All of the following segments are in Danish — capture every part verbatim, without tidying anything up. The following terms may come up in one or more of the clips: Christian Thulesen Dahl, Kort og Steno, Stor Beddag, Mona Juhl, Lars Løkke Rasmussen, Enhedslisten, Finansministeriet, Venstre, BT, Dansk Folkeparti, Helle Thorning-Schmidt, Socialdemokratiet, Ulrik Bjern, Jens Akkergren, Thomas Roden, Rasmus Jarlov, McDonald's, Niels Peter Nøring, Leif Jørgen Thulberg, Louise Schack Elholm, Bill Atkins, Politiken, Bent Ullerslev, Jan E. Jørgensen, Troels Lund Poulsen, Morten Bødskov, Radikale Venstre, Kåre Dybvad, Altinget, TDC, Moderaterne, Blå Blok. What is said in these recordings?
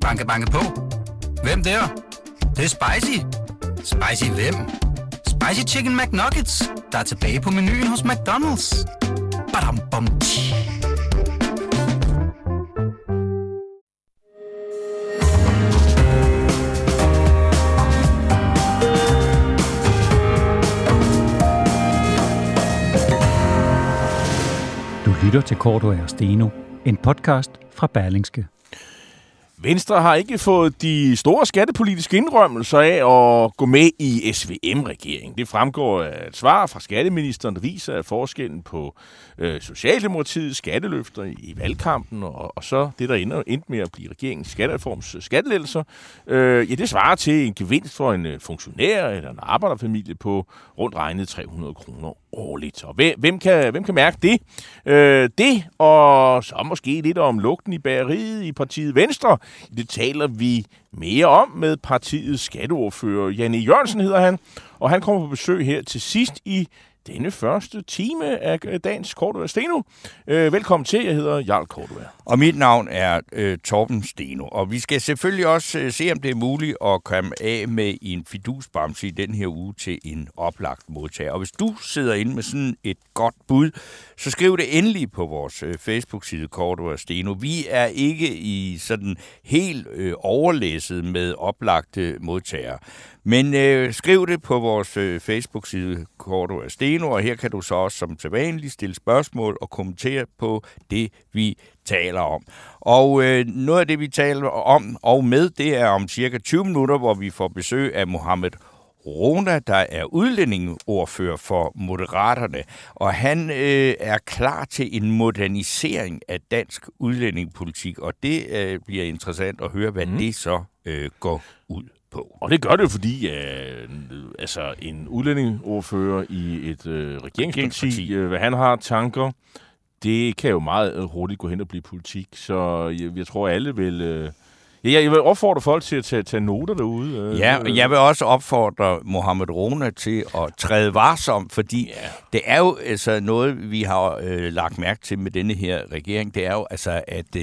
Banke, banke på. Hvem der? Det, det er spicy. Spicy hvem? Spicy Chicken McNuggets, der er tilbage på menuen hos McDonald's. Badum, bom, lytter til Kort og Steno, en podcast fra Berlingske. Venstre har ikke fået de store skattepolitiske indrømmelser af at gå med i S V M-regeringen. Det fremgår af et svar fra skatteministeren, der viser, at forskellen på øh, Socialdemokratiets skatteløfter i valgkampen og, og så det, der ender, endte med at blive regeringens skattereforms skattelettelser, øh, ja, det svarer til en gevinst for en øh, funktionær eller en arbejderfamilie på rundt regnet tre hundrede kroner årligt. Og hvem kan, hvem kan mærke det? Øh, det, og så måske lidt om lugten i bageriet i partiet Venstre. Det taler vi mere om med partiets skatteordfører. Jan E. Jørgensen hedder han, og han kommer på besøg her til sidst i denne første time af dagens Kort og Steno. Øh, velkommen til, jeg hedder Jarl Kortua. Og mit navn er øh, Torben Steno, og vi skal selvfølgelig også øh, se, om det er muligt at komme af med en fidusbamse i den her uge til en oplagt modtager. Og hvis du sidder inde med sådan et godt bud, så skriv det endelig på vores øh, Facebook-side Kort og Steno. Vi er ikke i sådan helt øh, overlæsset med oplagte modtagere. Men øh, skriv det på vores øh, Facebook-side Kort og Steno, og her kan du så også som sædvanligt stille spørgsmål og kommentere på det, vi taler om. Og øh, noget af det, vi taler om og med, det er om cirka tyve minutter, hvor vi får besøg af Mohammed Rona, der er udlændingeordfører for Moderaterne, og han øh, er klar til en modernisering af dansk udlændingepolitik, og det øh, bliver interessant at høre, hvad mm. det så øh, går ud på. Og det gør det, fordi øh, altså, en udlændingeordfører i et øh, regeringsparti, øh, hvad han har tanker, det kan jo meget hurtigt gå hen og blive politik. Så jeg, jeg tror alle vil... Øh, jeg, jeg vil opfordre folk til at tage, tage noter derude. Øh, ja, og jeg vil også opfordre Mohammed Rona til at træde varsomt, fordi ja. det er jo altså noget, vi har øh, lagt mærke til med denne her regering. Det er jo altså, at øh,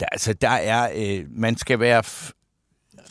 der, altså, der er... Øh, man skal være... F-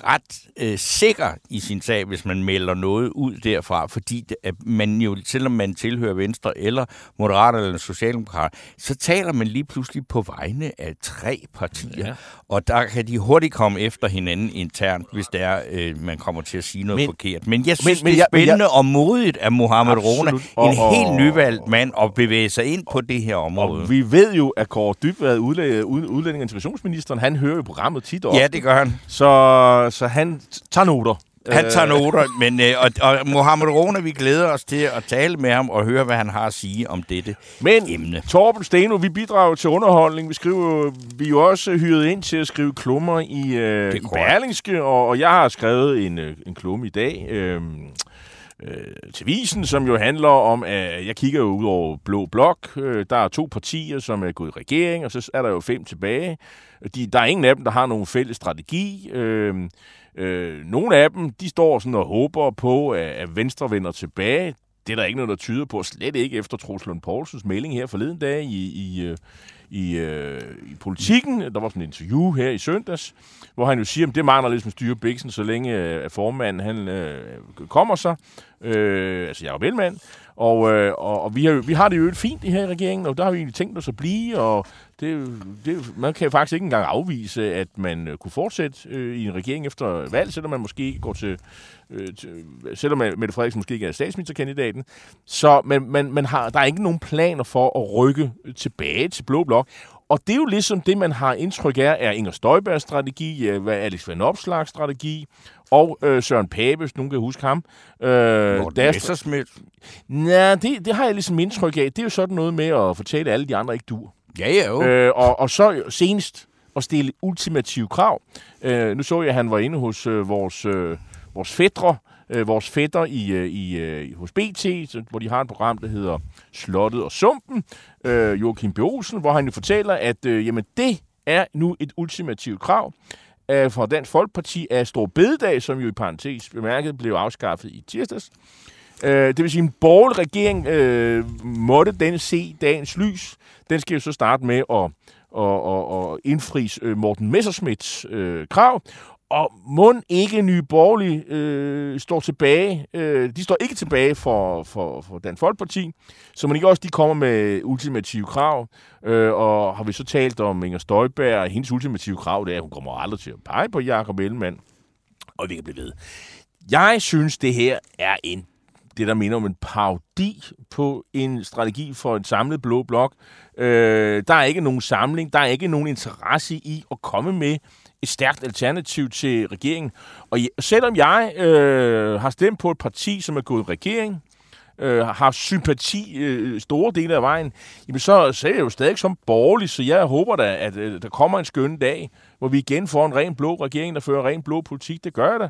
ret øh, sikker i sin sag, hvis man melder noget ud derfra, fordi det, at man jo, selvom man tilhører Venstre eller Moderaterne eller Socialdemokrater, så taler man lige pludselig på vegne af tre partier, ja. og der kan de hurtigt komme efter hinanden internt, hvis det er, øh, man kommer til at sige noget men, forkert. Men jeg synes, men, men, det er spændende jeg, jeg, og modigt af Mohammed Rona, en og, og, helt nyvalgt mand, at bevæge sig ind på det her område. Og vi ved jo, at Kåre Dybvad, udlænding- og integrationsministeren, han hører jo programmet tit op. Ja, det gør han. Så Så han tager noter. Han tager noter, men, øh, og, og Mohammed Rona, vi glæder os til at tale med ham og høre, hvad han har at sige om dette men, emne. Torben Steno, vi bidrager til underholdning. Vi skriver, vi er jo også hyret ind til at skrive klummer i, øh, i Berlingske, og, og jeg har skrevet en, en klumme i dag øh, øh, til Visen, som jo handler om, at jeg kigger jo ud over Blå Blok. Øh, der er to partier, som er gået i regering, og så er der jo fem tilbage. De, der er ingen af dem, der har nogen fælles strategi. Øh, øh, nogle af dem, de står sådan og håber på, at, at Venstre vender tilbage. Det er der ikke noget, der tyder på. Slet ikke efter Troels Lund Poulsens melding her forleden dag i, i, i, øh, i Politiken. Der var sådan et interview her i søndags, hvor han jo siger, at det er meget anderledes med Styre Biksen, så længe øh, formanden han, øh, kommer sig. Øh, altså Jakob Ellemann. Og, øh, og, og vi, har, vi har det jo fint i her regeringen, og der har vi egentlig tænkt os at blive, og det, det, man kan faktisk ikke engang afvise, at man kunne fortsætte øh, i en regering efter valg, selvom man måske ikke går til, øh, til selvom Mette Frederiksen måske ikke er statsministerkandidaten. Så man, man, man har, der er ikke nogen planer for at rykke tilbage til Blå Blok. Og det er jo ligesom det, man har indtryk af, er Inger Støjbergs strategi, Alex Vanopslaghs strategi, og øh, Søren Pape, hvis nogen kan huske ham. Øh, Morten Messerschmidt. Nej, det, det har jeg ligesom indtryk af. Det er jo sådan noget med at fortælle alle de andre ikke dur. Ja, ja, jo. Øh, og, og så senest at stille ultimative krav. Øh, nu så jeg, at han var inde hos øh, vores, øh, vores fætre, øh, vores fætter i, øh, i, øh, hos B T, hvor de har et program, der hedder Slottet og Sumpen, øh, Joachim B. Olsen, hvor han jo fortæller, at øh, jamen, det er nu et ultimativt krav øh, fra Dansk Folkeparti af Stor Beddag, som jo i parentes bemærket blev afskaffet i tirsdags. Øh, det vil sige, at en borgerlig regering øh, måtte den se dagens lys. Den skal jo så starte med at, og, og, og indfries øh, Morten Messerschmidts øh, krav. Og mon ikke Nye Borgerlige øh, står tilbage. Øh, de står ikke tilbage for, for, for Dansk Folkeparti, så man ikke også de kommer med ultimative krav. Øh, og har vi så talt om Inger Støjberg, og hendes ultimative krav, det er, at hun kommer aldrig til at pege på Jakob Ellemann. Og vi kan blive ved. Jeg synes, det her er en, det der minder om en parodi på en strategi for en samlet blå blok. Øh, der er ikke nogen samling, der er ikke nogen interesse i at komme med et stærkt alternativ til regeringen. Og selvom jeg øh, har stemt på et parti, som er gået i regering, øh, har sympati øh, store dele af vejen, jamen så, så er jeg jo stadig som borgerlig, så jeg håber da, at øh, der kommer en skøn dag, hvor vi igen får en ren blå regering, der fører ren blå politik. Det gør jeg da.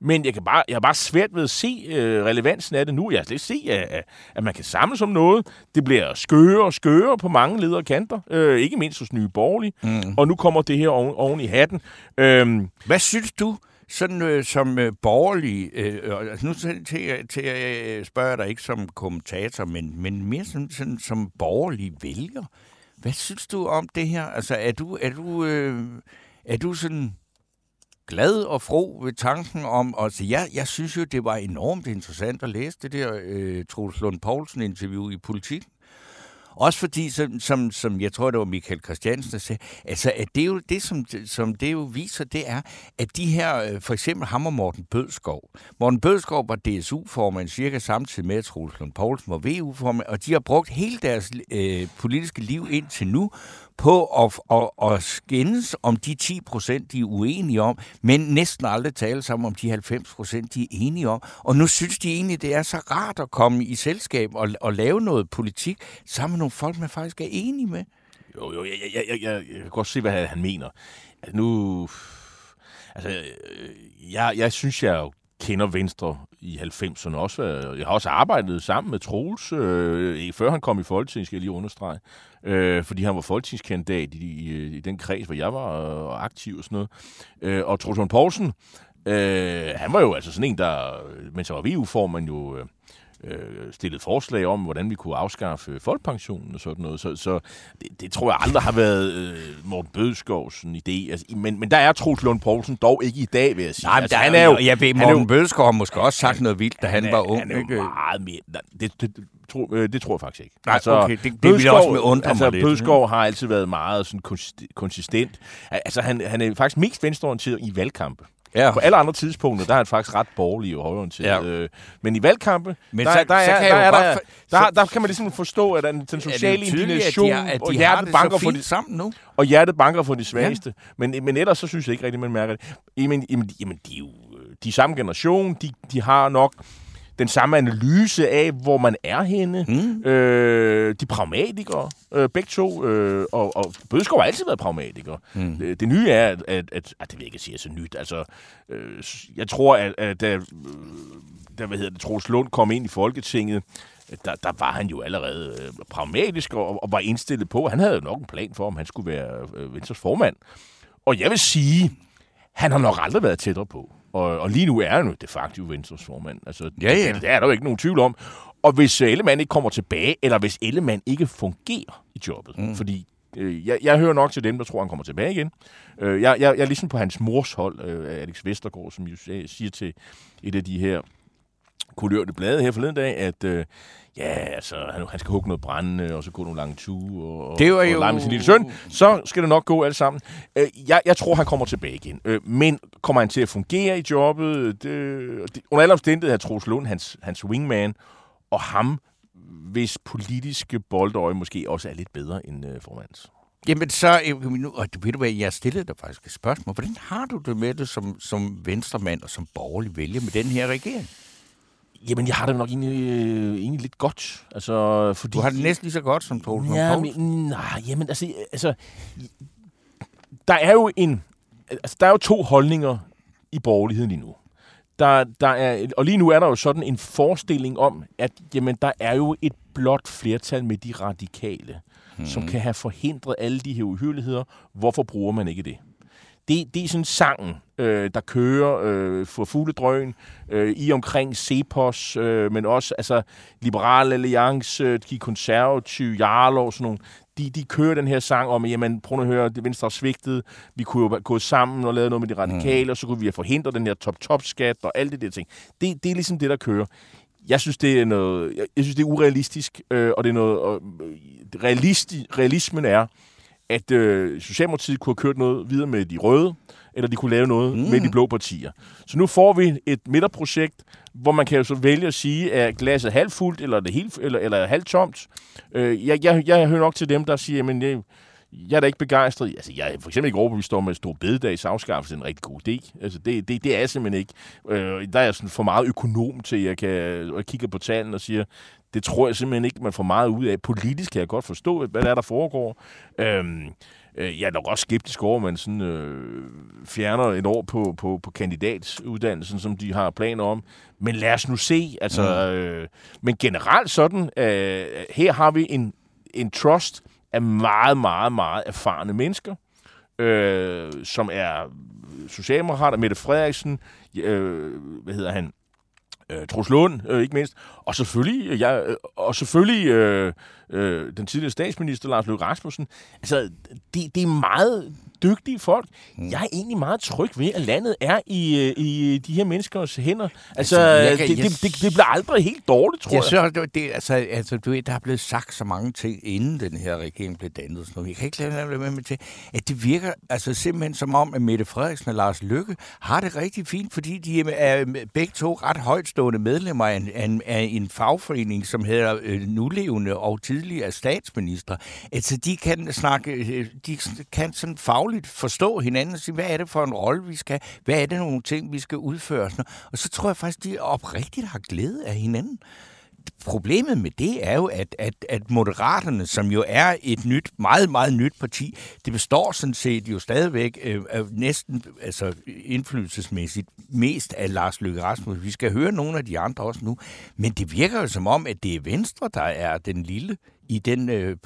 Men jeg, kan bare, jeg har bare svært ved at se øh, relevansen af det nu. Jeg har slet ikke se, at, at man kan samles om noget. Det bliver skøre og skøre på mange ledere kanter. Øh, ikke mindst hos Nye Borgerlige. Mm. Og nu kommer det her oven, oven i hatten. Øhm, Hvad synes du, sådan øh, som øh, borgerlig... Øh, altså nu til at spørge dig ikke som kommentator, men, men mere sådan, sådan, som borgerlig vælger. Hvad synes du om det her? Altså, er du, er du, øh, er du sådan... glad og fro ved tanken om... Altså, jeg, jeg synes jo, det var enormt interessant at læse det der øh, Troels Lund Poulsen-interview i Politiken. Også fordi, som, som, som jeg tror, det var Michael Christiansen, der sagde, altså, at det jo det, som, som det jo viser, det er, at de her, for eksempel ham og Morten Bødskov. Morten Bødskov var D S U-formand cirka samtidig med, at Troels Lund Poulsen var V U-formand, og de har brugt hele deres øh, politiske liv indtil nu på at, at, at skændes om de ti procent, de er uenige om, men næsten aldrig tale sammen om de halvfems procent, de er enige om. Og nu synes de egentlig, det er så rart at komme i selskab og, og lave noget politik sammen med nogle folk, man faktisk er enige med. Jo, jo, jeg, jeg, jeg, jeg, jeg kan godt se, hvad han mener. Altså, nu... Altså, jeg, jeg synes, jeg jo kender Venstre i halvfemserne også. Jeg har også arbejdet sammen med Troels, øh, før han kom i Folketinget, skal jeg lige understrege. Øh, fordi han var folketingskandidat i, i, i den kreds, hvor jeg var øh, aktiv og sådan noget. Øh, og Troels Lund Poulsen, øh, han var jo altså sådan en, der, mens han var V U-formand, jo øh, stillede forslag om, hvordan vi kunne afskaffe folkepensionen og sådan noget. Så, så det, det tror jeg aldrig har været øh, Morten Bødskovs idé. Altså, men, men der er Troels Lund Poulsen dog ikke i dag, vil jeg sige. Nej, men altså, der, han er jo... Jeg ved, Morten jo, Bødskov har måske også sagt noget vildt, da han, han var ung. Han er jo meget mere... Det, det, Tro, øh, det tror jeg faktisk ikke. Nej, altså, okay. Det bliver også med undre altså, mig lidt. Bødskov har altid været meget sådan konsist- konsistent. Altså, han, han er faktisk mest venstreorienteret i valgkampe. Ja. På alle andre tidspunkter, der er han faktisk ret borgerlig og højreorienteret. Ja. Men i valgkampe, men der, så, der, er, der, er, der, er, der, der kan man ligesom forstå, at den, den sociale indignation og hjertet banker for de sammen nu. Og hjertet banker for de svageste. Ja. Men, men ellers så synes jeg ikke rigtigt, man mærker det. Jamen, jamen, jamen de er jo de er samme generation, de, de har nok... den samme analyse af, hvor man er henne. Mm. Øh, de pragmatikere, øh, begge to. Øh, og og Bødskov har altid været pragmatikere. Mm. Det, det nye er, at... at, at, at det vil jeg ikke sige så nyt. Altså, øh, jeg tror, at, at da, da hvad hedder det, Troels Lund kom ind i Folketinget, der, der var han jo allerede øh, pragmatisk og, og var indstillet på. Han havde jo nok en plan for, om han skulle være øh, Venstres formand. Og jeg vil sige, han har nok aldrig været tættere på. Og, og lige nu er han jo de facto Venstres formand. Altså, ja, ja. Det, det er der jo ikke nogen tvivl om. Og hvis Ellemann ikke kommer tilbage, eller hvis Ellemann ikke fungerer i jobbet, mm. fordi øh, jeg, jeg hører nok til dem, der tror, han kommer tilbage igen. Øh, jeg, jeg, jeg er ligesom på hans mors hold, øh, Alex Vestergaard, som jo siger til et af de her kulørte blade her forleden dag, at øh, ja, altså, han, han skal hugge noget brændende, og så gå nogle lange ture, og, det var og, jo... og lege med sin lille søn. Så skal det nok gå alt sammen. Øh, jeg, jeg tror, han kommer tilbage igen. Øh, men kommer han til at fungere i jobbet? Det, det, under alle omstændigheder har Troels Lund, hans, hans wingman, og ham, hvis politiske boldøje måske også er lidt bedre end øh, formands. Jamen så, nu, og ved du hvad, jeg stillede dig faktisk et spørgsmål. Hvordan har du det med det som, som venstremand og som borgerlig vælger med den her regering? Jamen, jeg har det nok egentlig, øh, egentlig lidt godt. Altså, fordi... Du har det næsten lige så godt som Troels Lund Poulsen. Nej, jamen, altså, altså... Der er jo en... Altså, der er jo to holdninger i borgerligheden lige nu. Der, der er, og lige nu er der jo sådan en forestilling om, at jamen, der er jo et blot flertal med de radikale, hmm. som kan have forhindret alle de her uhyreligheder. Hvorfor bruger man ikke det? Det, det er sådan sangen, øh, der kører øh, for fugledrøen, øh, i omkring Cepos, øh, men også altså, Liberal Alliance, de konservative, Jarlov og sådan nogle. De, de kører den her sang om, jamen prøv at høre, det Venstre har svigtet, vi kunne jo gå sammen og lave noget med de radikale, mm. og så kunne vi have forhindret den her top-top-skat og alt det der ting. Det, det er ligesom det, der kører. Jeg synes, det er noget, jeg synes, det er urealistisk, øh, og det er noget, øh, realisti, realismen er, at øh, Socialdemokratiet kunne have kørt noget videre med de røde, eller de kunne lave noget mm. med de blå partier. Så nu får vi et midterprojekt, hvor man kan jo så vælge at sige, at glasset er halvfuldt, eller det helt, eller, eller halvtomt. Øh, jeg, jeg, jeg hører nok til dem, der siger, at jeg, jeg er da ikke begejstret. Altså, jeg er for eksempel ikke overbevist om, at Stor Beddags afskaffelse er en rigtig god idé. Altså, det, det, det er jeg simpelthen ikke. Øh, der er jeg sådan for meget økonom til, at jeg, kan, jeg kigger på tallene og siger, det tror jeg simpelthen ikke, man får meget ud af. Politisk kan jeg godt forstå, hvad der er, der foregår. Øhm, øh, jeg er nok også skeptisk over, at man sådan, øh, fjerner et år på, på, på kandidatuddannelsen, som de har planer om. Men lad os nu se. Altså, øh, men generelt sådan, øh, her har vi en, en trust af meget, meget, meget erfarne mennesker, øh, som er socialdemokrater, Mette Frederiksen, øh, hvad hedder han? Øh, Troels Lund, øh, ikke mindst, og selvfølgelig, jeg, øh, og selvfølgelig øh, øh, den tidligere statsminister Lars Løkke Rasmussen. Altså, det, det er meget dygtige folk. Mm. Jeg er egentlig meget tryg ved, at landet er i, i de her menneskers hænder. Altså, altså kan, det, jeg, det, det, det bliver aldrig helt dårligt, tror jeg. jeg. Synes, det, altså, altså, du ved, der er blevet sagt så mange ting, inden den her regering blev dannet. Så jeg kan ikke lade det med mig til, at det virker altså simpelthen som om, at Mette Frederiksen og Lars Løkke har det rigtig fint, fordi de er begge to ret højtstående medlemmer af en, af en fagforening, som hedder øh, nulevende og tidligere statsminister. Altså, de kan snakke, de kan sådan fag forstå hinanden og sige, hvad er det for en rolle, vi skal, hvad er det nogle ting, vi skal udføre, og så tror jeg faktisk, de oprigtigt har glæde af hinanden. Problemet med det er jo, at, at, at Moderaterne, som jo er et nyt, meget, meget nyt parti, det består sådan set jo stadigvæk øh, næsten altså indflydelsesmæssigt mest af Lars Løkke Rasmussen. Vi skal høre nogle af de andre også nu, men det virker jo som om, at det er Venstre, der er den lille i den øh,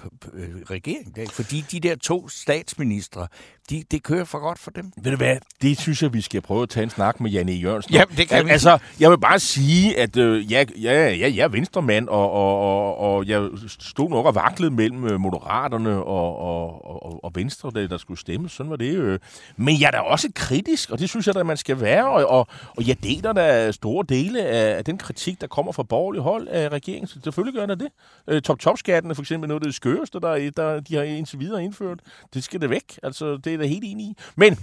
regering. Der. Fordi de der to statsministre, de, det kører for godt for dem. Ved du hvad? Det synes jeg, vi skal prøve at tage en snak med Jan E. Jørgensen. Jamen, det kan vi. Altså, jeg vil bare sige, at øh, jeg, jeg, jeg, jeg er venstremand, og, og, og, og jeg stod nok og vaklede mellem Moderaterne og, og, og, og Venstre, der, der skulle stemme. Sådan var det jo. Øh. Men jeg er da også kritisk, og det synes jeg, at man skal være. Og, og, og jeg deler da store dele af den kritik, der kommer fra borgerlig hold af regeringen. Så selvfølgelig gør der det. Øh, Top-top-skatten for eksempel noget af det skøreste, der, der de har indtil videre indført. Det skal det væk. Altså, det er da helt enig i. Men øh,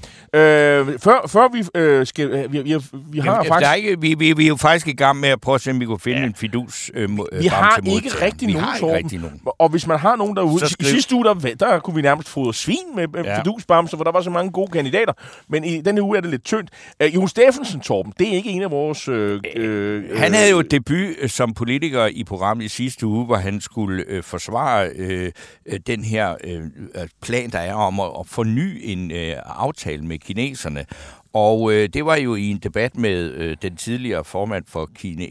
før, før vi øh, skal... Øh, vi, vi, vi har Jamen, faktisk... Ikke, vi, vi, vi er jo faktisk i gang med at prøve at se, om vi kunne finde ja. en fidus. Øh, vi øh, har ikke rigtig nogen, har ikke rigtig nogen. Og hvis man har nogen derude... I sidste uge, der, der kunne vi nærmest fodre svin med ja. fidusbamser, for der var så mange gode kandidater. Men i denne uge er det lidt tyndt. Øh, Jon Stephensen, Torben, det er ikke en af vores... Øh, øh, han havde jo debut som politiker i programmet i sidste uge, hvor han skulle... Øh, forsvare øh, den her øh, plan, der er om at, at forny en øh, aftale med kineserne. Og øh, det var jo i en debat med øh, den tidligere formand for Kine...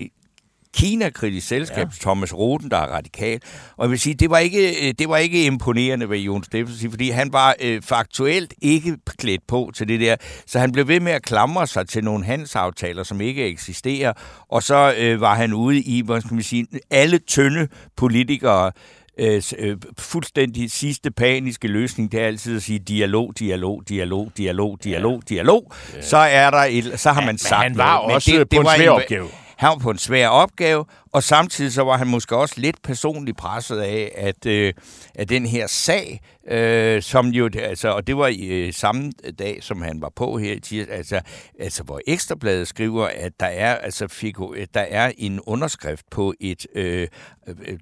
Kina-kritisk selskab, ja. Thomas Roden, der er radikal. Og jeg vil sige, det var ikke, det var ikke imponerende ved Jon Stephensen, fordi han var øh, faktuelt ikke klædt på til det der. Så han blev ved med at klamre sig til nogle handelsaftaler, som ikke eksisterer. Og så øh, var han ude i, hvad skal man sige, alle tynde politikere, Øh, øh, fuldstændig sidste paniske løsning, det er altid at sige dialog, dialog, dialog, dialog, dialog, ja. dialog. Ja. Så er der et, så har man ja, sagt han var noget, også det, på det en svær opgave. Han var på en svær opgave, og samtidig så var han måske også lidt personligt presset af, at, øh, at den her sag, øh, som jo, altså, og det var øh, samme dag, som han var på her i tirsdag, altså, altså hvor Ekstrabladet skriver, at der er, altså, figo, der er en underskrift på et øh,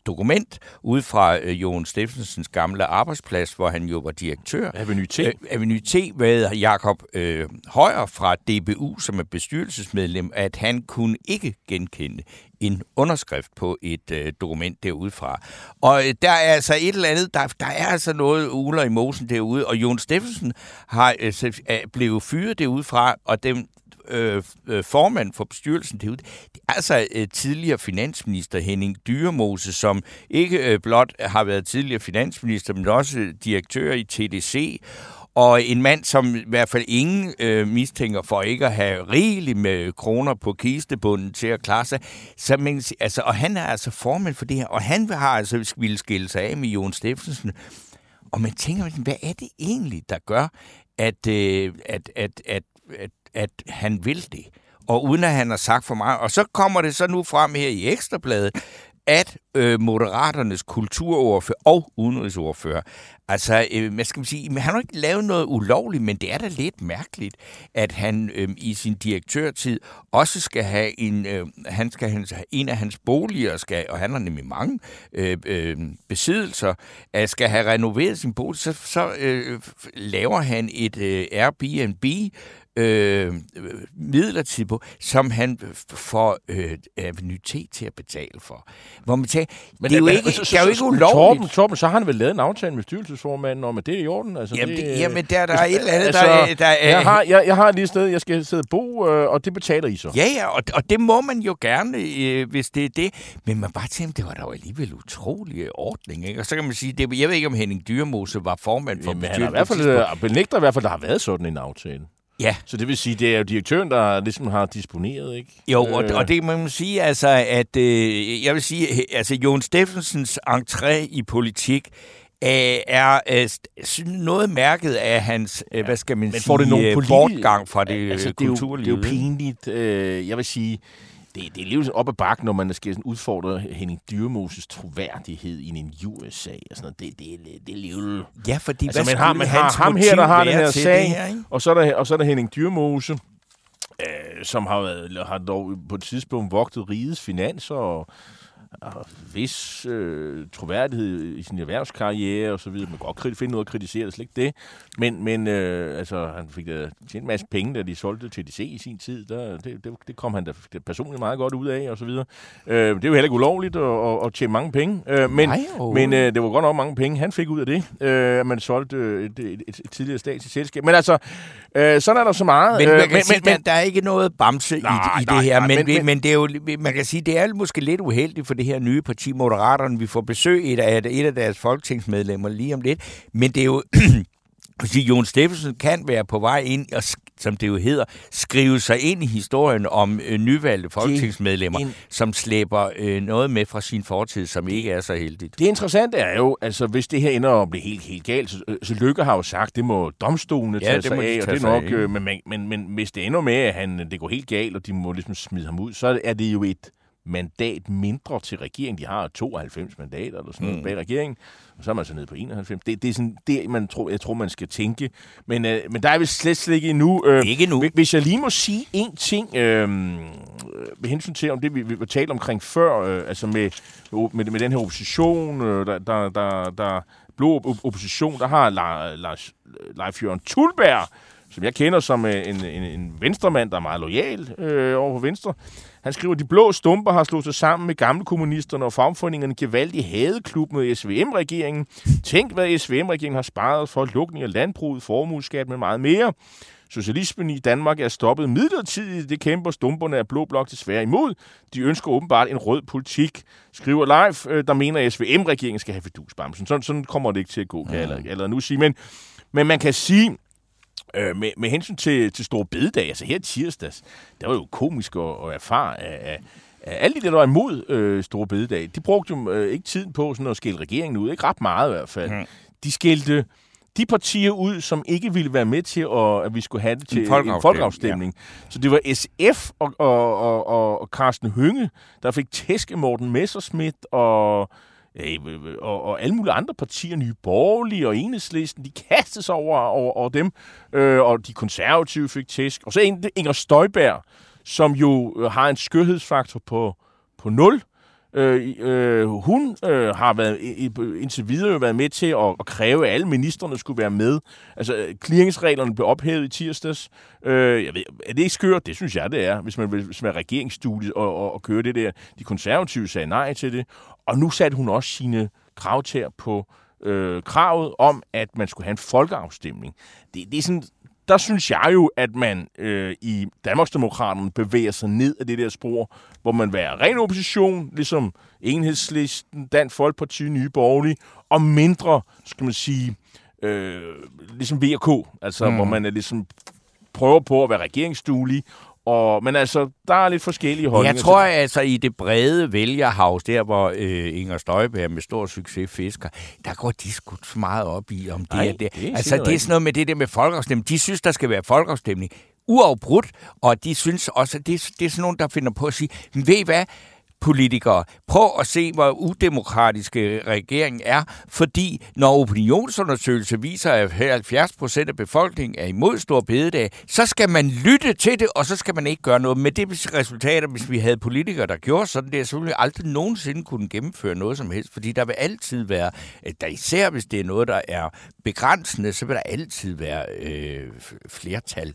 dokument ude fra øh, Jon Stephensens gamle arbejdsplads, hvor han jo var direktør. Avenue T. Øh, Avenue T ved Jakob øh, Højer fra D B U, som er bestyrelsesmedlem, at han kunne ikke genkende en underskrift på et øh, dokument derudefra. Og øh, der er altså et eller andet, der, der er altså noget uler i mosen derude, og Jon Stephensen har øh, blevet fyret derudefra, og dem øh, formand for bestyrelsen derude, det er altså øh, tidligere finansminister Henning Dyremose, som ikke øh, blot har været tidligere finansminister, men også direktør i T D C, Og en mand, som i hvert fald ingen øh, mistænker for ikke at have rigeligt med kroner på kistebunden til at klare sig. Så man, altså, og han er altså formand for det her, og han har altså ville skille sig af med Jon Stephensen. Og man tænker, hvad er det egentlig, der gør, at, øh, at, at, at, at, at han vil det? Og uden at han har sagt for meget. Og så kommer det så nu frem her i Ekstrabladet, at øh, Moderaternes kulturordfører og udenrigsordfører, altså, øh, man skal sige, han har ikke lavet noget ulovligt, men det er da lidt mærkeligt, at han øh, i sin direktørtid også skal have en, øh, han skal have en af hans boliger, skal, og han har nemlig mange øh, øh, besiddelser, at skal have renoveret sin bolig, så, så øh, laver han et øh, Airbnb, Øh, midlertid på, som han får øh, annuitet til at betale for. Hvor man tager, men det er jo men, ikke, så, så, det er jo ikke ulovligt. Torben, Torben, så har han vel lavet en aftale med styrelsesformanden om, at det er i orden? Altså, jamen, det, det, jamen, der, der er et eller andet, altså, der, der er... Jeg har, jeg, jeg har lige et sted, jeg skal sidde og bo, øh, og det betaler I så. Ja, ja, og, og det må man jo gerne, øh, hvis det er det. Men man bare tænker, det var da jo alligevel utrolig ordning, ikke? Og så kan man sige, det, jeg ved ikke, om Henning Dyremose var formand for bestyrelsen. Han i hvert fald, benægter i hvert fald, der har været sådan en aftale. Ja. Så det vil sige, det er jo direktøren, der ligesom har disponeret, ikke? Jo, og, og det må man sige, altså, at øh, jeg vil sige, altså, Jon Stephensens entré i politik øh, er øh, noget mærket af hans, øh, hvad skal man ja, sige, det politi- bortgang fra det, altså, det kulturlivet. Det er jo pinligt, øh, jeg vil sige... Det, det er lige op ad bakken, når man skal udfordre Henning Dyremoses troværdighed i en U S A og sådan noget. Det, det, det, det er lige... Ja, fordi altså, man har, man har ham her, der har den her sag, her, og, så der, og så er der Henning Dyremose, øh, som har, været, har dog på et tidspunkt vogtet rigets finanser og, og vis øh, troværdighed i sin erhvervskarriere og så videre. Man kan godt finde noget at kritisere, det slet ikke det. Men, men øh, altså, han fik da en masse penge, da de solgte T D C i sin tid. Der, det, det kom han da personligt meget godt ud af og så videre. Øh, det er jo heller ikke ulovligt at, at tjene mange penge. Øh, men Nej, oh. men øh, det var godt nok mange penge, han fik ud af det, at øh, man solgte et, et, et tidligere statsligt selskab. Men altså, øh, sådan er der så meget. Men man kan øh, men, sige, men, der, der er ikke noget bamse nej, i, i nej, det her. Nej, men, men, men det er jo, man kan sige, det er måske lidt uheldigt for det her nye parti, Moderaterne. Vi får besøg et af, et af deres folketingsmedlemmer lige om lidt. Men det er jo... Jon Stephensen kan være på vej ind og, som det jo hedder, skrive sig ind i historien om øh, nyvalgte folketingsmedlemmer, en... som slæber øh, noget med fra sin fortid, som ikke er så heldigt. Det interessante er jo, altså hvis det her ender og bliver helt, helt galt, så, så Løkke har jo sagt, det må domstolene ja, tage det sig må af, de tage og det er nok, øh, men, men, men hvis det ender med, at han, det går helt galt, og de må ligesom smide ham ud, så er det jo et mandat mindre til regeringen. De har tooghalvfems mandater eller sådan noget mm. bag regeringen, og så er man så nede på enoghalvfems. Det, det er sådan det, man tror, jeg tror, man skal tænke. Men, øh, men der er vi slet, slet ikke endnu. Øh, ikke endnu. Hvis jeg lige må sige én ting øh, med hensyn til om det, vi, vi talte omkring før, øh, altså med, med, med den her opposition, øh, der, der, der, der blå opposition, der har Leif Jørgen Thulberg, som jeg kender som en, en, en venstremand, der er meget lojal øh, over på Venstre. Han skriver, at de blå stumper har slået sig sammen med gamle kommunisterne og fagforeningerne gevaldigt hadeklub med S V M-regeringen. Tænk, hvad S V M-regeringen har sparet for lukning af landbruget, formueskat med meget mere. Socialismen i Danmark er stoppet midlertidigt. Det kæmper stumperne af Blå Blok desværre imod. De ønsker åbenbart en rød politik, skriver Leif, øh, der mener, at S V M-regeringen skal have fidusbamsen. Sådan, sådan kommer det ikke til at gå, kan jeg allerede, allerede nu sige. Men, men man kan sige... Med, med hensyn til, til Stor Beddag, altså her tirsdags, der var jo komisk at erfare af, af, af alle de, der var imod øh, Stor Beddag. De brugte jo øh, ikke tiden på sådan at skælde regeringen ud, ikke ret meget i hvert fald. Mm. De skældte de partier ud, som ikke ville være med til, at, at vi skulle have det til en folkeafstemning. En folkeafstemning. Ja. Så det var S F og, og, og, og, og Karsten Hønge, der fik tæske Morten Messerschmidt og... Og, og alle mulige andre partier, Nye Borgerlige og Enhedslisten, de kastede sig over, over, over dem, øh, og de konservative fik tæsk. Og så Inger Støjberg, som jo har en skønhedsfaktor på, på nul. Øh, øh, hun øh, har været, indtil videre været med til at, at kræve, at alle ministerne skulle være med. Altså, clearingsreglerne blev ophævet i tirsdags. Øh, jeg ved, er det ikke skørt? Det synes jeg, det er, hvis man vil være regeringsstudie og, og, og køre det der. De konservative sagde nej til det. Og nu satte hun også sine kravtær på øh, kravet om, at man skulle have en folkeafstemning. Det, det er sådan... Der synes jeg jo, at man øh, i Danmarksdemokraterne bevæger sig ned af det der spor, hvor man er ren opposition, ligesom Enhedslisten, Dansk Folkeparti, Nye Borgerlige, og mindre, skal man sige, øh, ligesom V og K, altså, mm. hvor man er ligesom prøver på at være regeringsduelig. Og, men altså, der er lidt forskellige holdninger. Jeg tror altså, i det brede vælgerhavs, der hvor øh, Inger Støjberg med stor succes fisker, der går de sgu så meget op i, om det Ej, er det. det er altså, det er sådan noget med det der med folkeafstemning. De synes, der skal være folkeafstemning uafbrudt, og de synes også, det er, det er sådan nogen, der finder på at sige, ved I hvad, politikere, prøv at se, hvor udemokratiske regeringen er, fordi når opinionsundersøgelser viser, at halvfjerds procent af befolkningen er imod Stor Beddag, så skal man lytte til det, og så skal man ikke gøre noget. Men det resultater, hvis vi havde politikere, der gjorde sådan det, så ville vi aldrig nogensinde kunne gennemføre noget som helst, fordi der vil altid være, der især hvis det er noget, der er begrænsende, så vil der altid være øh, flertal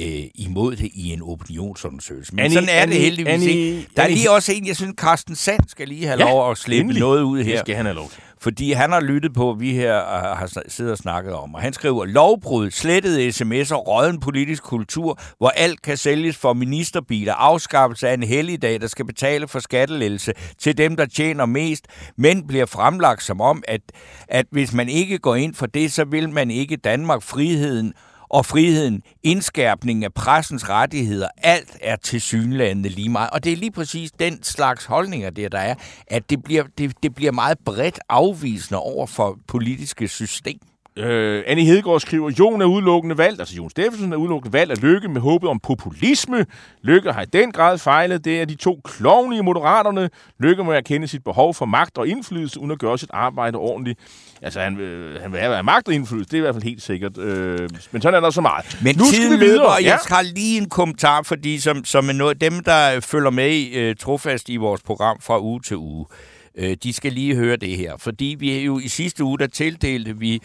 Øh, imod det i en opinionsundersøgelse. Men Annie, sådan er Annie, det heldigvis Annie, ikke. Der er Annie. lige også en, jeg synes, Carsten Sand skal lige have ja, lov at slippe endelig. noget ud her. Det skal han have lov. Fordi han har lyttet på, vi her har siddet og snakket om. Og han skriver, lovbrud, slettede sms'er, rådden politisk kultur, hvor alt kan sælges for ministerbiler, afskaffelse af en helligdag, der skal betale for skattelettelse til dem, der tjener mest, men bliver fremlagt som om, at, at hvis man ikke går ind for det, så vil man ikke Danmark friheden og friheden, indskærpningen af pressens rettigheder, alt er tilsyneladende lige meget. Og det er lige præcis den slags holdninger, der, der er, at det bliver, det, det bliver meget bredt afvisende over for politiske system. Øh, Annie Hedegaard skriver, Jon er udelukkende valgt, altså Jon Stephensen er udelukkende valgt af Løkke med håbet om populisme. Løkke har i den grad fejlet. Det er de to klovne i Moderaterne. Løkke må erkende sit behov for magt og indflydelse, uden at gøre sit arbejde ordentligt. Altså, han, øh, han vil have magt og indflydelse, det er i hvert fald helt sikkert. Øh, men sådan er der så meget. Men nu skal vi videre. Og jeg har lige en kommentar, fordi som, som er noget, dem, der følger med øh, trofast i vores program fra uge til uge, øh, de skal lige høre det her. Fordi vi er jo i sidste uge, der tildelte vi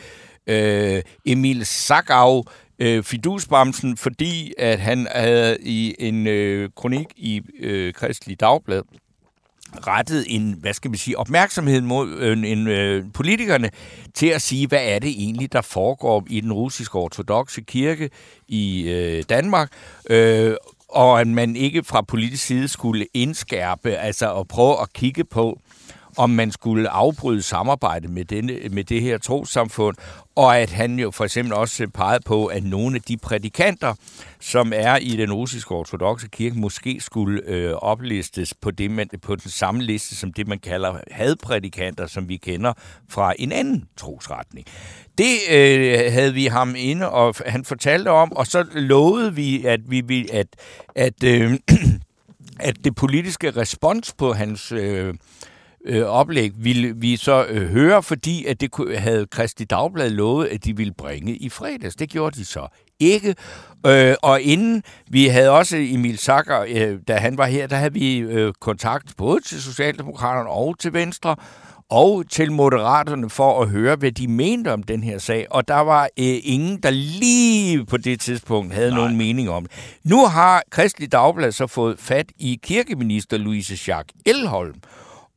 Øh, Emil Sackau øh, fidusbamsen, fordi at han havde i en øh, kronik i øh, Kristelig Dagblad rettet en, hvad skal man sige, opmærksomhed mod øh, en, øh, politikerne til at sige, hvad er det egentlig, der foregår i den russiske ortodokse kirke i øh, Danmark, øh, og at man ikke fra politisk side skulle indskærpe, altså at prøve at kigge på, om man skulle afbryde samarbejdet med, denne, med det her trossamfund, og at han jo for eksempel også pegede på, at nogle af de prædikanter, som er i den russiske ortodokse kirke, måske skulle øh, oplistes på, det, man, på den samme liste som det, man kalder hadprædikanter, som vi kender fra en anden trosretning. Det øh, havde vi ham inde, og han fortalte om, og så lovede vi, at vi at, at, øh, at det politiske respons på hans Øh, Øh, oplæg ville vi så øh, høre, fordi at det kunne, havde Kristelig Dagblad lovet, at de ville bringe i fredags. Det gjorde de så ikke. Øh, og inden vi havde også Emil Sackau, øh, da han var her, der havde vi øh, kontakt både til Socialdemokraterne og til Venstre og til Moderaterne for at høre, hvad de mente om den her sag. Og der var øh, ingen, der lige på det tidspunkt havde Nej. nogen mening om det. Nu har Kristelig Dagblad så fået fat i kirkeminister Louise Schack Elholm,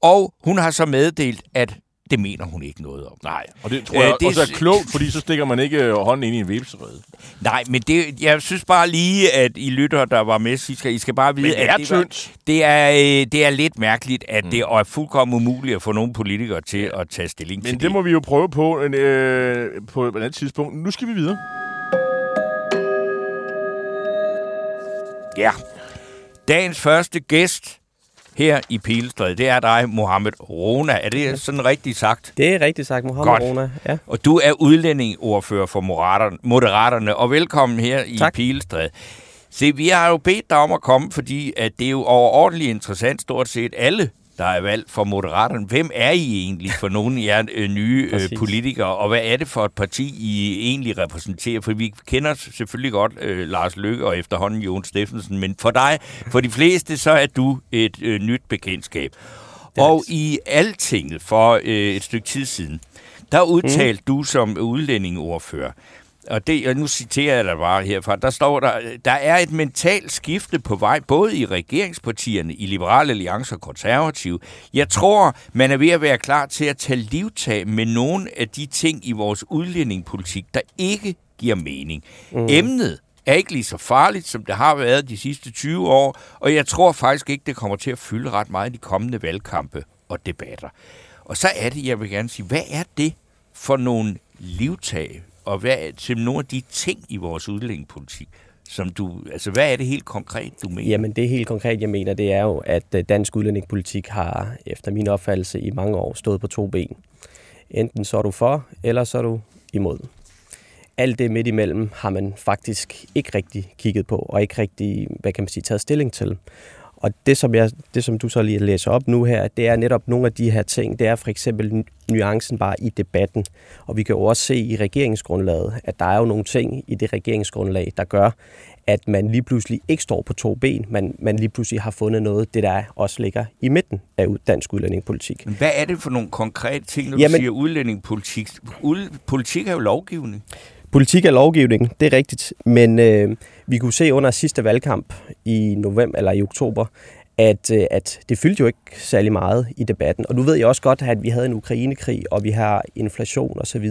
og hun har så meddelt, at det mener hun ikke noget om. Nej, og det tror jeg øh, det også er klogt, fordi så stikker man ikke hånden ind i en vipserede. Nej, men det, jeg synes bare lige, at I lytter, der var med sidst, I skal bare vide, det at det, var, det, er, det er lidt mærkeligt, at mm. det er fuldkommen umuligt at få nogle politikere til at tage stilling men til det. Men det må vi jo prøve på, en, øh, på et andet tidspunkt. Nu skal vi videre. Ja. Dagens første gæst her i Pilestrædet, det er dig, Mohammed Rona. Er det sådan rigtigt sagt? Det er rigtigt sagt, Mohammed Godt. Rona. Ja. Og du er udlændingeordfører for Moderaterne, og velkommen her i tak. Pilestrædet. Se, vi har jo bedt dig om at komme, fordi at det er jo overordentligt interessant stort set alle, der er valgt for Moderaterne. Hvem er I egentlig for nogle af jer nye øh, politikere, og hvad er det for et parti, I egentlig repræsenterer? For vi kender selvfølgelig godt øh, Lars Løkke og efterhånden Jon Stephensen, men for dig, for de fleste, så er du et øh, nyt bekendtskab. Og i Altinget for øh, et stykke tid siden, der udtalte mm. du som udlændingeordfører, og det, og nu citerer jeg dig bare herfra, der står der, der er et mentalt skifte på vej, både i regeringspartierne, i Liberal Alliance og Konservative. Jeg tror, man er ved at være klar til at tage livtag med nogle af de ting i vores udlændingepolitik, der ikke giver mening. Mm. Emnet er ikke lige så farligt, som det har været de sidste tyve år, og jeg tror faktisk ikke, det kommer til at fylde ret meget i de kommende valgkampe og debatter. Og så er det, jeg vil gerne sige, hvad er det for nogle livtag, og hvad er, til nogle af de ting i vores udlændingepolitik, som du, altså hvad er det helt konkret, du mener? Jamen det helt konkret, jeg mener, det er jo, at dansk udlændingepolitik har, efter min opfattelse, i mange år stået på to ben. Enten så er du for, eller så er du imod. Alt det midt imellem har man faktisk ikke rigtig kigget på, og ikke rigtig, hvad kan man sige, taget stilling til. Og det som, jeg, det, som du så lige læser op nu her, det er netop nogle af de her ting. Det er for eksempel nuancen bare i debatten. Og vi kan jo også se i regeringsgrundlaget, at der er jo nogle ting i det regeringsgrundlag, der gør, at man lige pludselig ikke står på to ben. Man, man lige pludselig har fundet noget, det der også ligger i midten af dansk udlændingepolitik. Men hvad er det for nogle konkrete ting, når du Jamen, siger udlændingepolitik? Ud, politik er jo lovgivning. Politik er lovgivning, det er rigtigt, men øh, vi kunne se under sidste valgkamp i november eller i oktober, at, øh, at det fyldte jo ikke særlig meget i debatten. Og nu ved jeg også godt, at vi havde en Ukrainekrig, og vi har inflation osv.,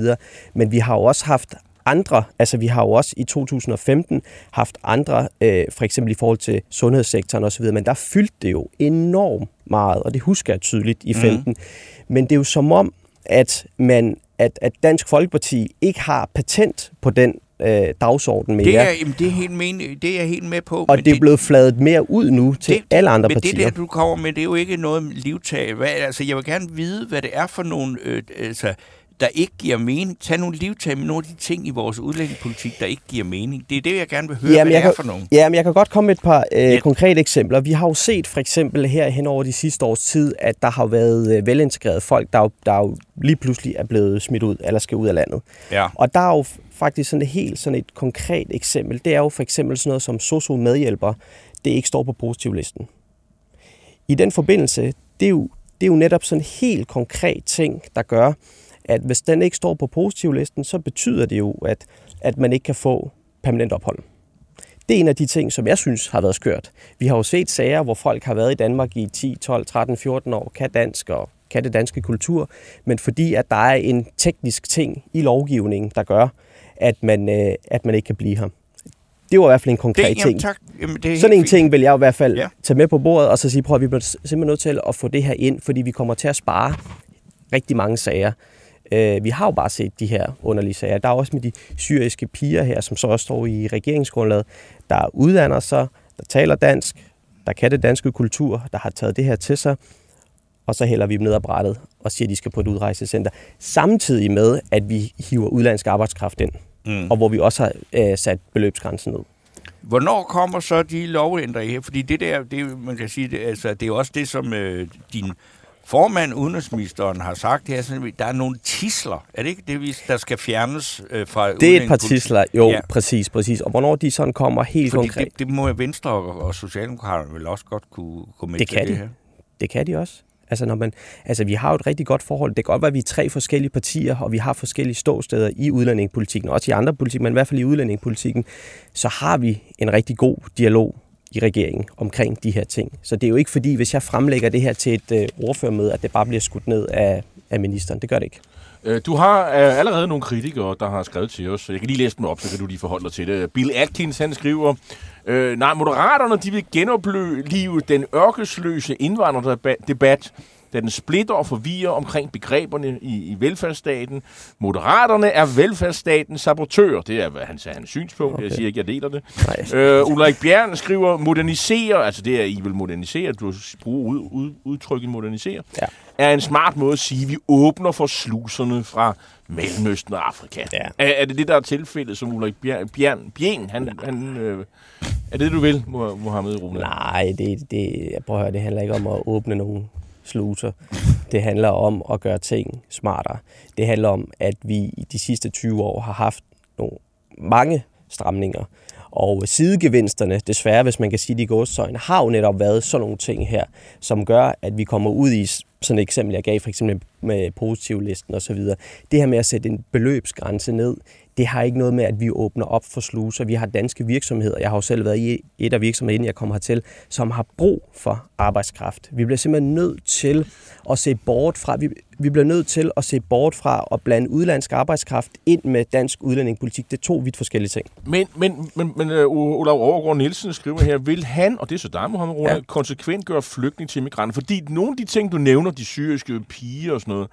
men vi har jo også haft andre, altså vi har jo også i to tusind og femten haft andre, øh, for eksempel i forhold til sundhedssektoren osv., men der fyldte det jo enormt meget, og det husker jeg tydeligt i femten. Mm. Men det er jo som om, at man... At, at Dansk Folkeparti ikke har patent på den øh, dagsorden mere. Det er, jamen, det, er helt men, det er jeg helt med på. Og det er blevet fladet mere ud nu til det, alle andre men partier. Men det der, du kommer med, det er jo ikke noget livtag. Hvad, altså, jeg vil gerne vide, hvad det er for nogle, øh, altså, der ikke giver mening. Tag nogle livtag med nogle af de ting i vores udlændingepolitik, der ikke giver mening. Det er det, jeg gerne vil høre, jamen, hvad det kan, er for nogen. Jamen, jeg kan godt komme med et par øh, ja. konkrete eksempler. Vi har jo set for eksempel her hen over de sidste års tid, at der har været øh, velintegrerede folk, der jo, der jo lige pludselig er blevet smidt ud eller skal ud af landet. Ja. Og der er jo faktisk sådan et helt sådan et konkret eksempel. Det er jo for eksempel sådan noget som sosu-medhjælper. Det ikke står på positivlisten. I den forbindelse, det er jo, det er jo netop sådan en helt konkret ting, der gør, at hvis den ikke står på positivlisten, så betyder det jo, at, at man ikke kan få permanent ophold. Det er en af de ting, som jeg synes har været skørt. Vi har jo set sager, hvor folk har været i Danmark i ti, tolv, tretten, fjorten år, kan dansk og kan det danske kultur, men fordi at der er en teknisk ting i lovgivningen, der gør, at man, øh, at man ikke kan blive her. Det var i hvert fald en konkret det, ting. Jamen, jamen, det sådan en fint. ting vil jeg i hvert fald ja. tage med på bordet, og så sige, prøv at vi bliver simpelthen nødt til at få det her ind, fordi vi kommer til at spare rigtig mange sager. Vi har jo bare set de her underlige sager. Der er også med de syriske piger her, som så også står i regeringsgrundlaget, der uddanner sig, der taler dansk, der kan det danske kultur, der har taget det her til sig, og så hælder vi dem ned ad brættet og siger, at de skal på et udrejsecenter. Samtidig med, at vi hiver udenlandsk arbejdskraft ind, mm. og hvor vi også har øh, sat beløbsgrænsen ned. Hvornår kommer så de lovændringer her? Fordi det der, det, man kan sige, det, altså, det er jo også det, som øh, din... formand, udenrigsministeren, har sagt her, at der er nogle tisler, er det ikke det, der skal fjernes fra... Det er et par tisler, jo, ja. præcis, præcis. Og hvornår de sådan kommer helt Fordi konkret... Det, det må Venstre og Socialdemokraterne vel også godt kunne, kunne med det til kan det de. her. Det kan de også. Altså, når man, altså, vi har jo et rigtig godt forhold. Det kan godt være, at vi er tre forskellige partier, og vi har forskellige ståsteder i udlændingepolitikken, også i andre politik, men i hvert fald i udlændingepolitikken, så har vi en rigtig god dialog i regeringen omkring de her ting. Så det er jo ikke fordi, hvis jeg fremlægger det her til et øh, ordførermøde, at det bare bliver skudt ned af, af ministeren. Det gør det ikke. Øh, du har øh, allerede nogle kritikere, der har skrevet til os. Jeg kan lige læse dem op, så kan du lige forholde dig til det. Bill Atkins, han skriver, øh, nej, Moderaterne, de vil genopleve den ørkesløse indvandrerdebat, da den splitter og forvirrer omkring begreberne i, i velfærdsstaten. Moderaterne er velfærdsstatens sabotører. Det er, hvad han sagde, hans synspunkt. Okay. Jeg siger ikke, jeg deler det. Øh, Ulrik Bjern skriver, modernisere, altså det er, I vil modernisere, du bruger ud, ud, udtrykket modernisere, ja. er en smart måde at sige, at vi åbner for sluserne fra Mellemøsten og Afrika. Ja. Er, er det det, der er tilfældet, som Ulrik Bjern, Bjern, Bjern han... han øh, er det, du vil, Mohammed Rona? Nej, det, det, jeg prøver at høre, det handler ikke om at åbne nogen sluser. Det handler om at gøre ting smartere. Det handler om, at vi i de sidste tyve år har haft nogle mange stramninger. Og sidegevinsterne, desværre, hvis man kan sige det i gåsøjne, har jo netop været sådan nogle ting her, som gør, at vi kommer ud i sådan et eksempel, jeg gav for eksempel med positivlisten osv. Det her med at sætte en beløbsgrænse ned, det har ikke noget med, at vi åbner op for sluser. Vi har danske virksomheder. Jeg har jo selv været i et af virksomheder, inden jeg kom hertil, som har brug for arbejdskraft. Vi bliver simpelthen nødt til at se bort fra, vi, vi bliver nødt til at se bort fra at blande udenlandsk arbejdskraft ind med dansk udlændingepolitik. Det er to vidt forskellige ting. Men, men, men, men uh, Olav Overgaard Nielsen skriver her, vil han, og det er så dig, Mohammed Rona, ja. konsekvent gøre flygtning til migranter? Fordi nogle af de ting, du nævner, de syriske piger og sådan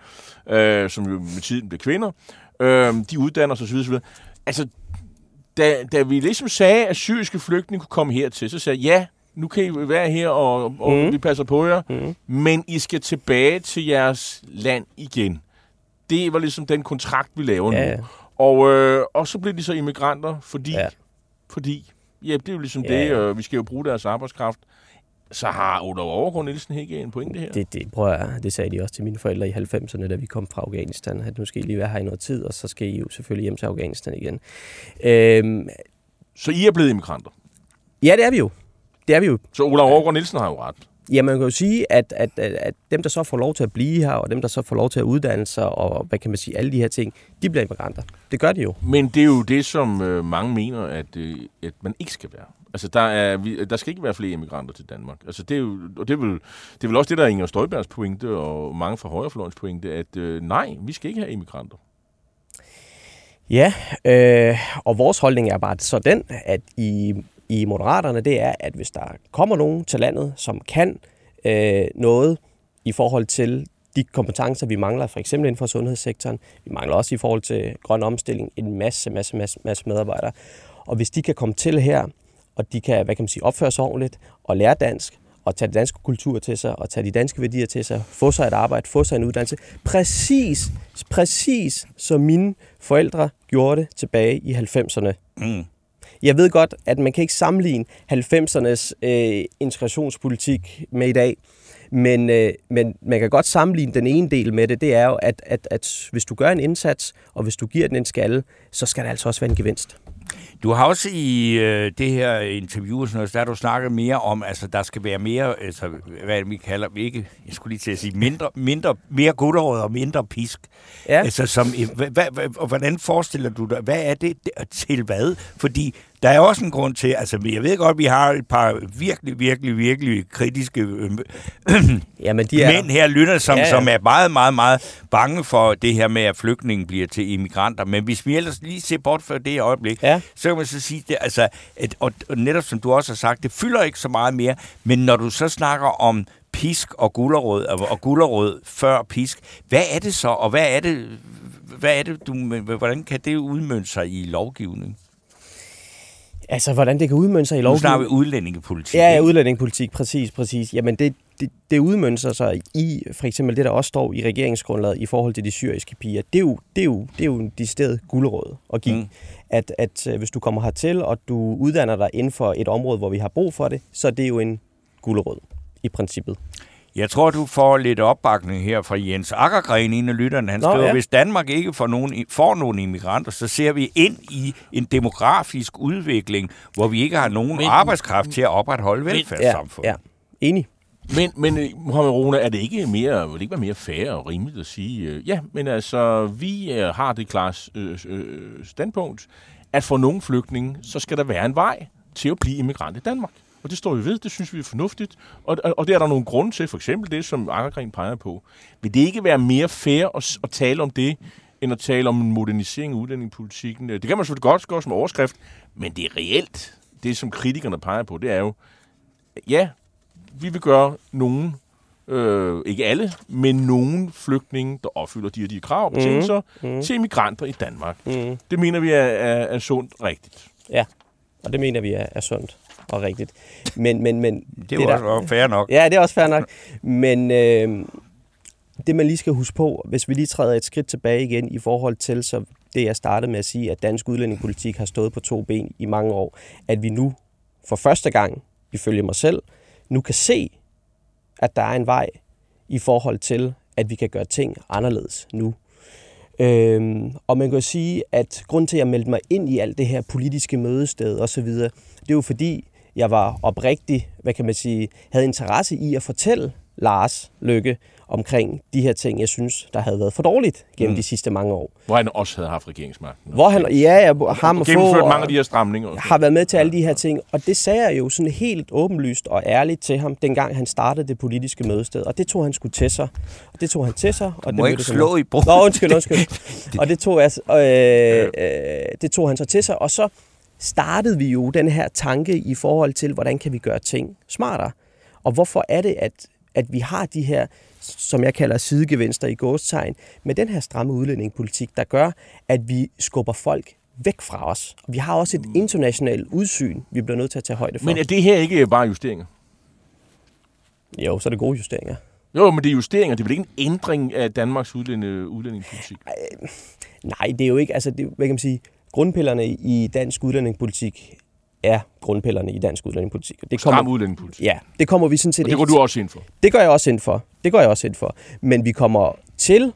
noget, øh, som jo med tiden blev kvinder, øh, de uddanner sig, så videre, så videre. Altså, da, da vi ligesom sagde, at syriske flygtninge kunne komme hertil, så sagde jeg, ja, nu kan I være her, og, og mm. vi passer på jer, mm. men I skal tilbage til jeres land igen. Det var ligesom den kontrakt, vi laver ja. nu. Og, øh, og så blev de så immigranter, fordi, ja. fordi ja, det er jo ligesom ja. det, øh, vi skal jo bruge deres arbejdskraft. Så har Olav Overgaard Nielsen ikke en pointe her? Det, det, prøv at, det sagde de også til mine forældre i halvfemserne, da vi kom fra Afghanistan, at nu skal I lige være her i noget tid, og så skal I jo selvfølgelig hjem til Afghanistan igen. Øhm, så I er blevet immigranter? Ja, det er vi jo. Det er vi jo. Så Olav Overgaard Nielsen har jo ret? Ja, man kan jo sige, at, at, at, at dem, der så får lov til at blive her, og dem, der så får lov til at uddanne sig, og hvad kan man sige, alle de her ting, de bliver immigranter. Det gør de jo. Men det er jo det, som øh, mange mener, at, øh, at man ikke skal være. Altså, der, er, der skal ikke være flere immigranter til Danmark. Altså, det er jo, og det er, vel, det er vel også det, der er Inger Støjbergs pointe, og mange fra højrefløjens pointe, at øh, nej, vi skal ikke have immigranter. Ja, øh, og vores holdning er bare så den, at i... i Moderaterne, det er, at hvis der kommer nogen til landet, som kan øh, noget i forhold til de kompetencer, vi mangler, for eksempel inden for sundhedssektoren, vi mangler også i forhold til grøn omstilling en masse, masse, masse, masse medarbejdere. Og hvis de kan komme til her, og de kan, hvad kan man sige, opføre sig ordentligt og lære dansk, og tage den danske kultur til sig, og tage de danske værdier til sig, få sig et arbejde, få sig en uddannelse, præcis, præcis som mine forældre gjorde det tilbage i halvfemserne. Mm. Jeg ved godt, at man kan ikke sammenligne halvfemsernes øh, integrationspolitik med i dag, men, øh, men man kan godt sammenligne den ene del med det. Det er jo, at, at, at hvis du gør en indsats, og hvis du giver den en skalle, så skal der altså også være en gevinst. Du har også i øh, det her interview, sådan noget, der har du snakket mere om, altså der skal være mere, altså, hvad vi kalder ikke, jeg skulle lige til at sige, mindre, mindre, mere gulerod og mindre pisk. Ja. Altså, som, hva, hva, og hvordan forestiller du dig, hvad er det til hvad? Fordi der er også en grund til, altså jeg ved godt, vi har et par virkelig, virkelig, virkelig kritiske øh, Jamen, de er... mænd her, lytter, som, ja, ja. som er meget, meget, meget bange for det her med, at flygtningen bliver til immigranter. Men hvis vi ellers lige ser bort fra det øjeblik, ja. så kan man så sige, det, altså, at, og netop som du også har sagt, det fylder ikke så meget mere, men når du så snakker om pisk og gulerod, og gulerod før pisk, hvad er det så, og hvad er det, hvad er det du, hvordan kan det udmønte sig i lovgivning? Altså, hvordan det kan udmønte sig i lovgivning? Nu snakker vi udlændingepolitik. Ja, ja, udlændingepolitik, præcis, præcis. Jamen, det, det, det udmønter sig i, for eksempel det, der også står i regeringsgrundlaget i forhold til de syriske piger. Det er jo, det er jo, det er jo en decideret gulerod at give. Mm. At, at hvis du kommer hertil, og du uddanner dig inden for et område, hvor vi har brug for det, så det er jo en gulerod i princippet. Jeg tror, du får lidt opbakning her fra Jens Akkergren, en af lytterne. Han Nå, skriver, ja. hvis Danmark ikke får nogen, får nogen immigranter, så ser vi ind i en demografisk udvikling, hvor vi ikke har nogen men, arbejdskraft til at opretholde velfærdssamfundet. Ja, ja. Enig. Men, men Mohammed Rona, er det ikke mere, vil det ikke være mere fair og rimeligt at sige, ja, men altså, vi har det klare standpunkt, at for nogle flygtninge, så skal der være en vej til at blive immigrant i Danmark. Og det står vi ved, det synes vi er fornuftigt, og, og, og det er der nogle grunde til, for eksempel det, som Akkergren peger på. Vil det ikke være mere fair at, at tale om det, end at tale om en modernisering af udlændingepolitikken? Det kan man selvfølgelig godt gøre som overskrift, men det er reelt. Det, som kritikerne peger på, det er jo, ja, vi vil gøre nogen, øh, ikke alle, men nogen flygtninge, der opfylder de og de krav og betingelser, mm-hmm. til migranter i Danmark. Mm-hmm. Det mener vi er, er, er sundt rigtigt. Ja, og det mener vi er, er sundt. Og rigtigt. Men, men, men, det er det også der, fair nok. Ja, det er også fair nok. Men øh, det, man lige skal huske på, hvis vi lige træder et skridt tilbage igen i forhold til så det, jeg startede med at sige, at dansk udlændingepolitik har stået på to ben i mange år, at vi nu for første gang, ifølge mig selv, nu kan se, at der er en vej i forhold til, at vi kan gøre ting anderledes nu. Øhm, og man kan jo sige, at grunden til, at jeg meldte mig ind i alt det her politiske mødested osv., det er jo fordi, jeg var oprigtig, hvad kan man sige, havde interesse i at fortælle Lars Løkke omkring de her ting, jeg synes, der havde været for dårligt gennem mm. de sidste mange år. Hvor han også havde haft regeringsmagten. Hvor han, ja, ham og få. Gennemført mange af de her stramninger. Også. Har været med til alle de her ting, og det sagde jeg jo sådan helt åbenlyst og ærligt til ham, dengang han startede det politiske mødested, og det tog han sgu til sig. Og det tog han til sig. Og du må det ikke slå i bordet. Nå, undskyld, undskyld. Og det tog, altså, øh, øh, det tog han så til sig, og så startede vi jo den her tanke i forhold til, hvordan kan vi gøre ting smartere? Og hvorfor er det, at at vi har de her, som jeg kalder sidegevinster i gåsetegn, med den her stramme udlændingepolitik, der gør, at vi skubber folk væk fra os. Vi har også et internationalt udsyn, vi bliver nødt til at tage højde for. Men er det her ikke bare justeringer? Jo, så er det gode justeringer. Jo, men det er justeringer. Det er vel ikke en ændring af Danmarks udlændingepolitik? Øh, nej, det er jo ikke. Altså, det, hvad kan man sige? Grundpillerne i dansk udlændingepolitik er grundpillerne i dansk udlændingepolitik. Det kommer, stram udlændingepolitik. Ja, det kommer vi sådan set. Og det går du også ind for? Det gør jeg også ind for. Det går jeg også ind for. Men vi kommer til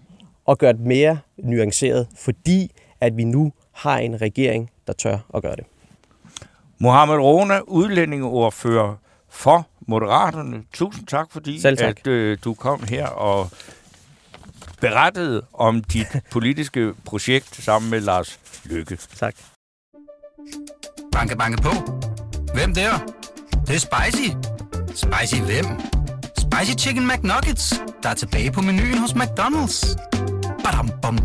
at gøre det mere nuanceret, fordi at vi nu har en regering, der tør at gøre det. Mohammed Rona, udlændingeordfører for Moderaterne. Tusind tak, fordi tak. At, øh, du kom her og berettede om dit politiske projekt sammen med Lars Løkke. Tak. Banke, banke på. Hvem der? Det er spicy. Spicy hvem? Spicy Chicken McNuggets, der er tilbage på menuen hos McDonald's. Badum, bom,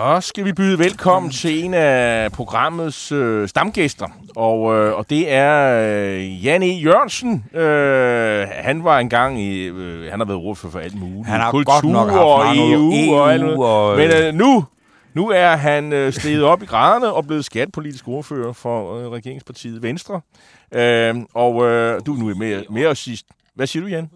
Så skal vi byde velkommen til en af programmets øh, stamgæster, og, øh, og det er øh, Jan E. Jørgensen. Øh, han var engang i, øh, han har været ordfører for alt muligt. Han har kultur, godt nok haft mange E U og alt og... Men øh, nu, nu er han øh, steget op i graderne og blevet skattepolitisk ordfører for øh, regeringspartiet Venstre. Øh, og øh, du er nu med, med os sidst. Hvad siger du, Jan?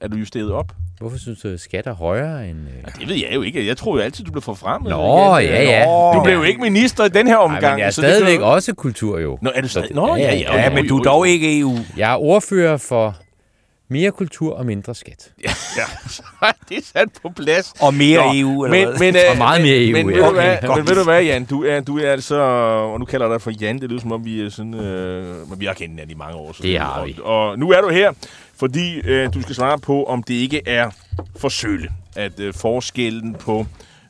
Er du justeret op? Hvorfor synes du, at skat er højere end... Øh... Det ved jeg jo ikke. Jeg tror jo altid, du blev forfremmet. Nå, igen. ja, ja. Nå. Du blev jo ikke minister i den her omgang. Nej, men jeg er stadigvæk så det... også kultur, jo. Nå, er du stadig... Nå, ja, ja, ja, ja, ja. Men du er dog ikke E U. Jeg er ordfører for mere kultur og mindre skat. Ja, så er det sat på plads. Og mere Nå, E U, eller men, men, og meget mere E U, men, men, ja. Okay, okay, godt. Men ved du hvad, Jan? Du er, du er altså... Og nu kalder jeg dig for Jan. Det lyder som om, vi er sådan... Øh... Men vi har kendt hinanden i mange år. Så det har vi. Og, og nu er du her. Fordi øh, du skal svare på, om det ikke er for sølle, at øh, forskellen på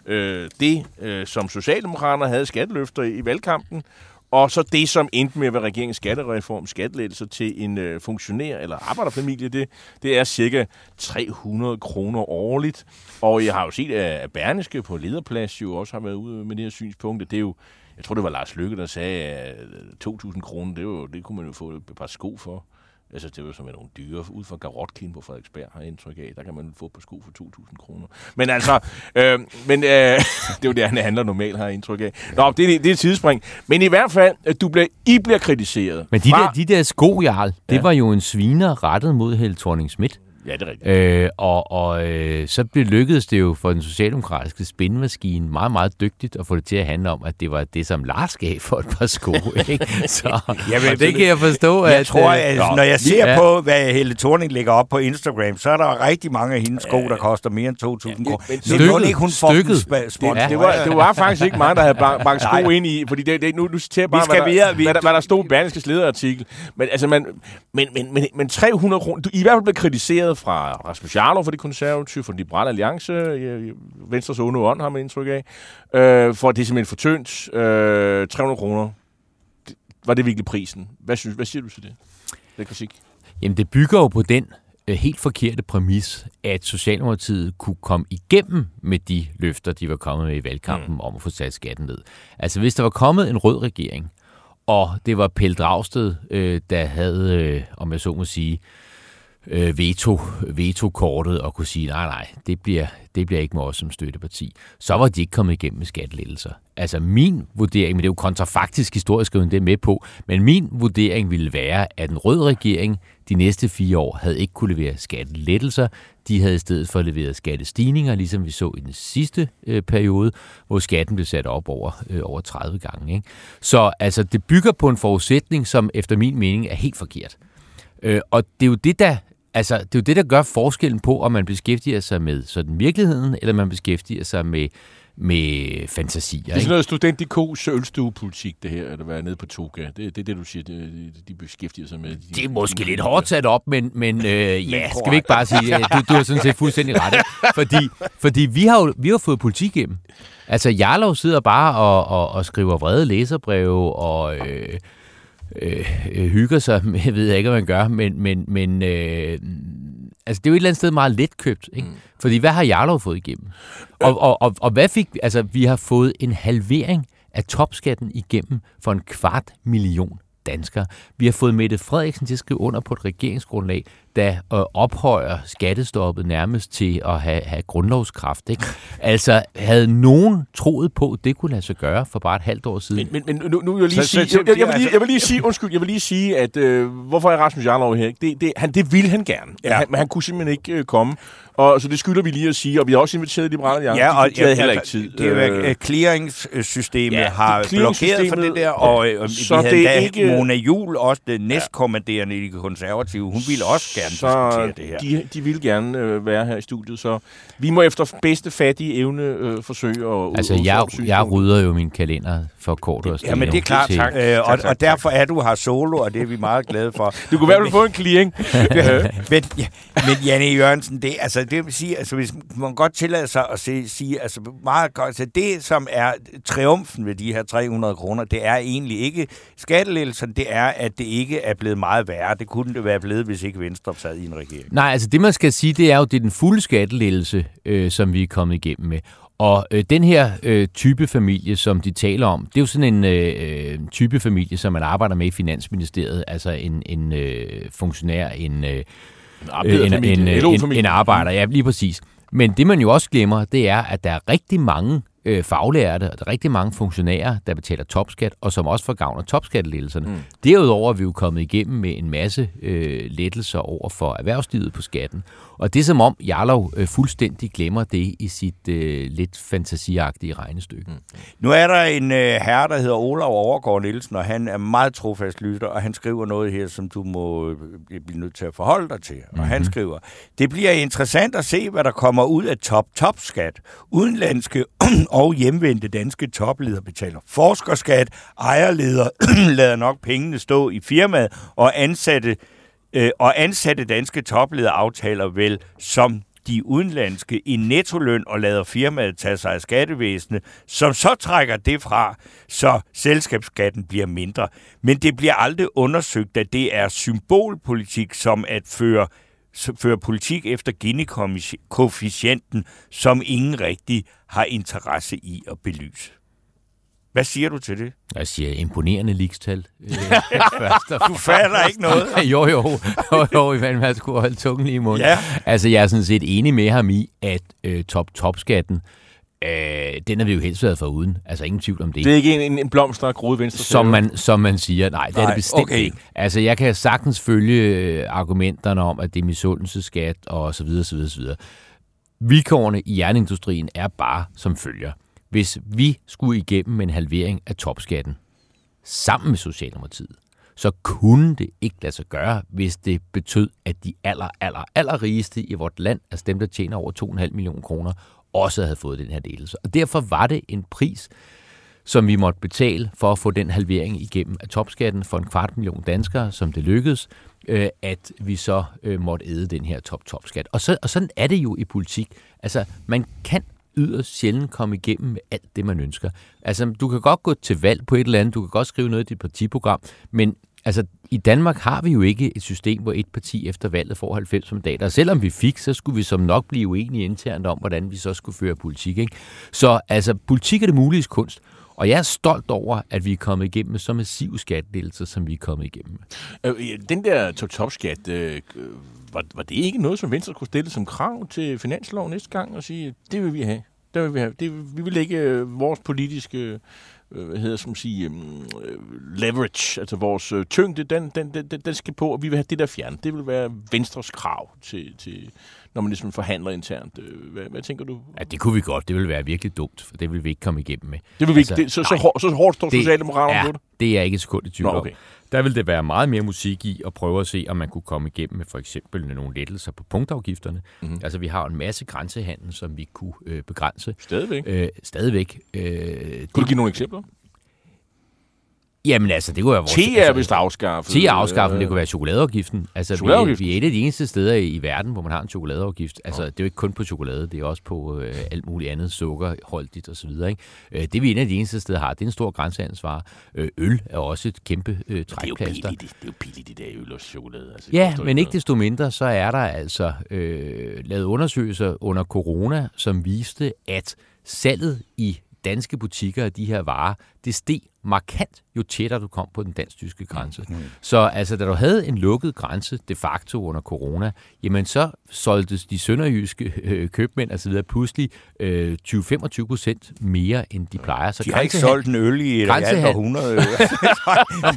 øh, det, øh, som Socialdemokraterne havde skatteløfter i, i valgkampen, og så det, som endte med at være regeringens skattereform, skattelettelser til en øh, funktionær eller arbejderfamilie, det, det er cirka tre hundrede kroner årligt. Og jeg har jo set, at Berlingske på lederplads jo også har været ude med det her synspunkte. Det er jo, jeg tror, det var Lars Løkke, der sagde, at to tusind kroner, det, jo, det kunne man jo få et par sko for. Altså, det er jo som nogle dyre ud fra Garotkin på Frederiksberg, har jeg indtryk af. Der kan man få på sko for to tusind kroner. Men altså, øh, men, øh, det er jo det, han handler normalt, har jeg indtryk af. Nå, det er, det er et tidsspring. Men i hvert fald, at du bliver, I bliver kritiseret. Men de, fra... der, de der sko, Jarl, det ja. var jo en sviner rettet mod Helle Thorning-Schmidt. Ja, det er rigtigt. Øh, og og øh, så blev lykkedes det jo for den socialdemokratiske spindemaskine meget, meget dygtigt at få det til at handle om, at det var det, som Lars gav for et par sko. Ikke? Så, Jamen, det, det kan jeg forstå. Jeg at, tror, at, øh, når jeg ser ja. på, hvad Helle Thorning lægger op på Instagram, så er der rigtig mange af hendes sko, der koster mere end to tusind kroner. Ja, det er ikke hun sp- det, var, det var faktisk ikke mig, der havde banket sko ind i, fordi det, det, nu, nu citerer bare, hvad der, videre, vi, hvad, der, hvad der stod i Berlingskes lederartikel. Men, altså, man, men, men, men, men tre hundrede kroner, du, i hvert fald blev kritiseret fra Rasmus Jarlov for de konservative, for den liberale alliance, Venstres onde ånd har man indtryk af, øh, for det er simpelthen for tyndt. Øh, tre hundrede kroner. Det, var det virkelig prisen? Hvad, synes, hvad siger du til det? Det er kritik. Jamen, det bygger jo på den øh, helt forkerte præmis, at Socialdemokratiet kunne komme igennem med de løfter, de var kommet med i valgkampen mm. om at få sat skatten ned. Altså, hvis der var kommet en rød regering, og det var Pelle Dragsted, øh, der havde, øh, om jeg så må sige, Veto, veto-kortet og kunne sige, nej, nej, det bliver, det bliver ikke med os som støtteparti, så var de ikke kommet igennem med skattelettelser. Altså min vurdering, men det er jo kontrafaktisk historisk, det er med på, men min vurdering ville være, at en rød regering de næste fire år havde ikke kunne levere skattelettelser. De havde i stedet for leveret skattestigninger, ligesom vi så i den sidste øh, periode, hvor skatten blev sat op over, øh, over tredive gange. Ikke? Så altså, det bygger på en forudsætning, som efter min mening er helt forkert. Øh, og det er jo det, der Altså, det er jo det, der gør forskellen på, om man beskæftiger sig med sådan virkeligheden, eller man beskæftiger sig med, med fantasier. Det er sådan noget student punktum d k's ølstuepolitik, det her, at være nede på Toga. Det, det er det, du siger, de, de beskæftiger sig med. De, det er måske de, de, lidt hårdt sat op, men, men øh, ja, skal vi ikke bare sige, at du, du har sådan set fuldstændig ret. Fordi, fordi vi har jo vi har fået politik igennem. Altså, Jarlov sidder bare og, og, og skriver vrede læserbreve og... Øh, øh, hygger sig, jeg ved ikke, hvad man gør, men, men, men øh, altså, det er jo et eller andet sted meget letkøbt, ikke? Mm. Fordi hvad har Jarlov fået igennem? Øh. Og, og, og, og hvad fik vi? Altså, vi har fået en halvering af topskatten igennem for en kvart million danskere. Vi har fået Mette Frederiksen til at skrive under på et regeringsgrundlag, der ophøjer skattestoppet nærmest til at have, have grundlovskraft. Ikke? Altså, havde nogen troet på, det kunne lade sig gøre for bare et halvt år siden? Men, men, men nu, nu vil jeg lige sige, jeg, jeg, jeg, vil lige, jeg vil lige sige, undskyld, jeg vil lige sige, at øh, hvorfor er Rasmus Jarlov her? Det, det, han, det ville han gerne, ja. han, men han kunne simpelthen ikke øh, komme. Og så det skylder vi lige at sige, og vi har også inviteret Liberal Alliance. Ja, og de havde heller ikke tid. Det er clearingssystemet ja, har blokeret for det der, og, og vi havde da ikke... Mona Juhl, også det næstkommanderende i de konservative, hun ville også gerne så diskutere det her. De, de ville gerne øh, være her i studiet, så vi må efter bedste fattige evne øh, forsøge at... Altså, u- jeg, jeg rydder jo min kalender for Kort og Steno. Ja, men det er klart, til. tak. Øh, tak, og, tak, tak. Og derfor er du her solo, og det er vi meget glade for. Du kunne i hvert fald få en clearing. men, ja, men Jan E. Jørgensen, det altså det vil sige, altså hvis man godt tillader sig at se, sige, altså meget godt, så det som er triumfen ved de her tre hundrede kroner, det er egentlig ikke skattelettelsen, det er, at det ikke er blevet meget værre. Det kunne det være blevet, hvis ikke Venstre sad i en regering. Nej, altså det man skal sige, det er jo, det er den fulde skattelettelse, øh, som vi er kommet igennem med. Og øh, den her øh, type familie, som de taler om, det er jo sådan en øh, type familie, som man arbejder med i Finansministeriet, altså en, en øh, funktionær, en... Øh, En, en, en, en, en arbejder, ja, lige præcis. Men det, man jo også glemmer, det er, at der er rigtig mange øh, faglærte, og der er rigtig mange funktionærer, der betaler topskat, og som også forgavner topskattelettelserne. Mm. Derudover er vi jo kommet igennem med en masse øh, lettelser over for erhvervslivet på skatten. Og det er som om, Jarlov øh, fuldstændig glemmer det i sit øh, lidt fantasiagtige regnestykke. Mm. Nu er der en øh, herre, der hedder Olav Overgaard Nielsen, og han er meget trofast lytter, og han skriver noget her, som du må øh, blive nødt til at forholde dig til. Mm-hmm. Og han skriver, det bliver interessant at se, hvad der kommer ud af top-top-skat. Udenlandske og hjemvendte danske topledere betaler forskerskat, ejerleder lader nok pengene stå i firmaet, og ansatte og ansatte danske topledere aftaler vel som de udenlandske i nettoløn og lader firmaet tage sig af skattevæsenet, som så trækker det fra, så selskabsskatten bliver mindre. Men det bliver aldrig undersøgt, at det er symbolpolitik som at føre, føre politik efter Gini-koefficienten, som ingen rigtig har interesse i at belyse. Hvad siger du til det? Jeg siger imponerende ligestal. Øh, du fatter ikke noget. jo, jo. Jo, jo. Man skulle holde tungen lige i munden. Ja. Altså, jeg er sådan set enig med ham i, at øh, top-top-skatten, øh, den har vi jo helst været foruden. Altså, ingen tvivl om det. Det er ikke en, en blomst, der er groet venstre. Som man, som man siger. Nej, det nej, er det bestemt okay. Ikke. Altså, jeg kan sagtens følge argumenterne om, at det er misundelseskat og så videre, så videre, så videre. Vilkårene i jernindustrien er bare som følger. Hvis vi skulle igennem en halvering af topskatten sammen med Socialdemokratiet, så kunne det ikke lade sig gøre, hvis det betød, at de aller, aller, aller rigeste i vort land, altså dem, der tjener over to komma fem millioner kroner, også havde fået den her delelse. Og derfor var det en pris, som vi måtte betale for at få den halvering igennem af topskatten for en kvart million danskere, som det lykkedes, at vi så måtte æde den her top-top-skat. Og, så, og sådan er det jo i politik. Altså, man kan yderst sjældent komme igennem med alt det, man ønsker. Altså, du kan godt gå til valg på et eller andet, du kan godt skrive noget i dit partiprogram, men altså, i Danmark har vi jo ikke et system, hvor et parti efter valget får halvfems mandater. Og selvom vi fik, så skulle vi som nok blive uenige internt om, hvordan vi så skulle føre politik, ikke? Så altså, politik er det muliges kunst. Og jeg er stolt over, at vi er kommet igennem med så massive skattelettelser, som vi er kommet igennem med. Øh, den der top-top-skat, øh, var, var det ikke noget, som Venstre kunne stille som krav til finansloven næste gang og sige, det vil vi have, det vil vi have, det, vi vil lægge vores politiske øh, hvad hedder, som sige, øh, leverage, altså vores øh, tyngde, den, den, den, den skal på, og vi vil have det der fjernet. Det vil være Venstres krav til... til når man ligesom forhandler internt. Hvad, hvad tænker du? Ja, det kunne vi godt. Det ville være virkelig dumt, for det ville vi ikke komme igennem med. Det vil vi altså, ikke. Det, så, så, hår, så hårdt står Socialdemokraterne på det? Det er ikke et sekund i tvivl om. Der ville det være meget mere musik i at prøve at se, om man kunne komme igennem med for eksempel nogle lettelser på punktafgifterne. Mm-hmm. Altså, vi har en masse grænsehandel, som vi kunne øh, begrænse. Stadigvæk? Øh, stadigvæk. Øh, kunne det... du give nogle eksempler? Jamen altså, det kunne være vores... Te er vist afskaffet. Te er afskaffet, det kunne være chokoladeafgiften. Altså, chokoladeafgiften. Vi er et af de eneste steder i, i verden, hvor man har en chokoladeafgift. Altså, det er jo ikke kun på chokolade, det er også på øh, alt muligt andet, sukker, holdigt osv. Øh, det vi er en af de eneste steder har, det er en stor grænsehandelsvare. Øh, øl er også et kæmpe øh, trækplaster. Det, det er jo billigt, det der øl og chokolade. Altså, ja, men ikke desto mindre, så er der altså øh, lavet undersøgelser under corona, som viste, at salget i danske butikker af de her varer, det steg markant, jo tættere du kom på den dansk-tyske grænse. Mm. Så altså, da du havde en lukket grænse de facto under corona, jamen så solgte de sønderjyske øh, købmænd og så videre pludselig øh, tyve til femogtyve procent mere, end de plejer. Så de har ikke solgt en øl i et eller hundrede øre.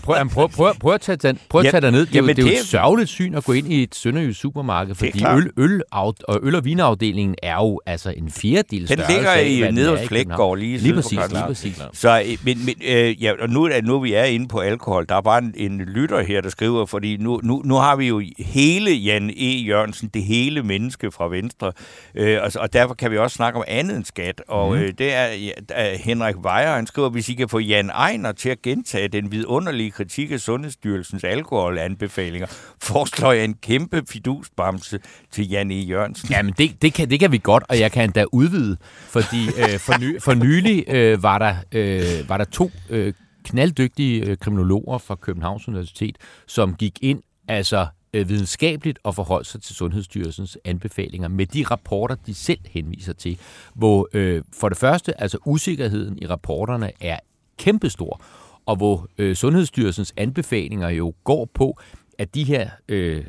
prøv, prøv, prøv, prøv at tage, den, prøv at tage ja, derned. Det, jamen, det er jo det... et sørgeligt syn at gå ind i et sønderjysk supermarked, fordi øl, øl, og, øl og vinafdelingen er jo altså en fjerdedel størrelse. Den ligger i nederst Flækgaard lige siden. Lige præcis, lige præcis. Så, men, men, øh, ja, og nu er nu vi er inde på alkohol. Der er bare en, en lytter her, der skriver, fordi nu, nu, nu har vi jo hele Jan E. Jørgensen, det hele menneske fra Venstre, øh, og, og derfor kan vi også snakke om andet end skat, og mm. øh, det er ja, Henrik Weyer, han skriver, hvis I kan få Jan Ejner til at gentage den vidunderlige kritik af Sundhedsstyrelsens alkoholanbefalinger, foreslår jeg en kæmpe fidusbamse til Jan E. Jørgensen. Jamen, det, det, kan, det kan vi godt, og jeg kan endda udvide, fordi øh, for, ny, for nylig øh, var, der, øh, var der to øh, knalddygtige kriminologer fra Københavns Universitet, som gik ind altså videnskabeligt og forholdt sig til Sundhedsstyrelsens anbefalinger med de rapporter, de selv henviser til, hvor øh, for det første, altså usikkerheden i rapporterne er kæmpestor, og hvor øh, Sundhedsstyrelsens anbefalinger jo går på, at de her øh,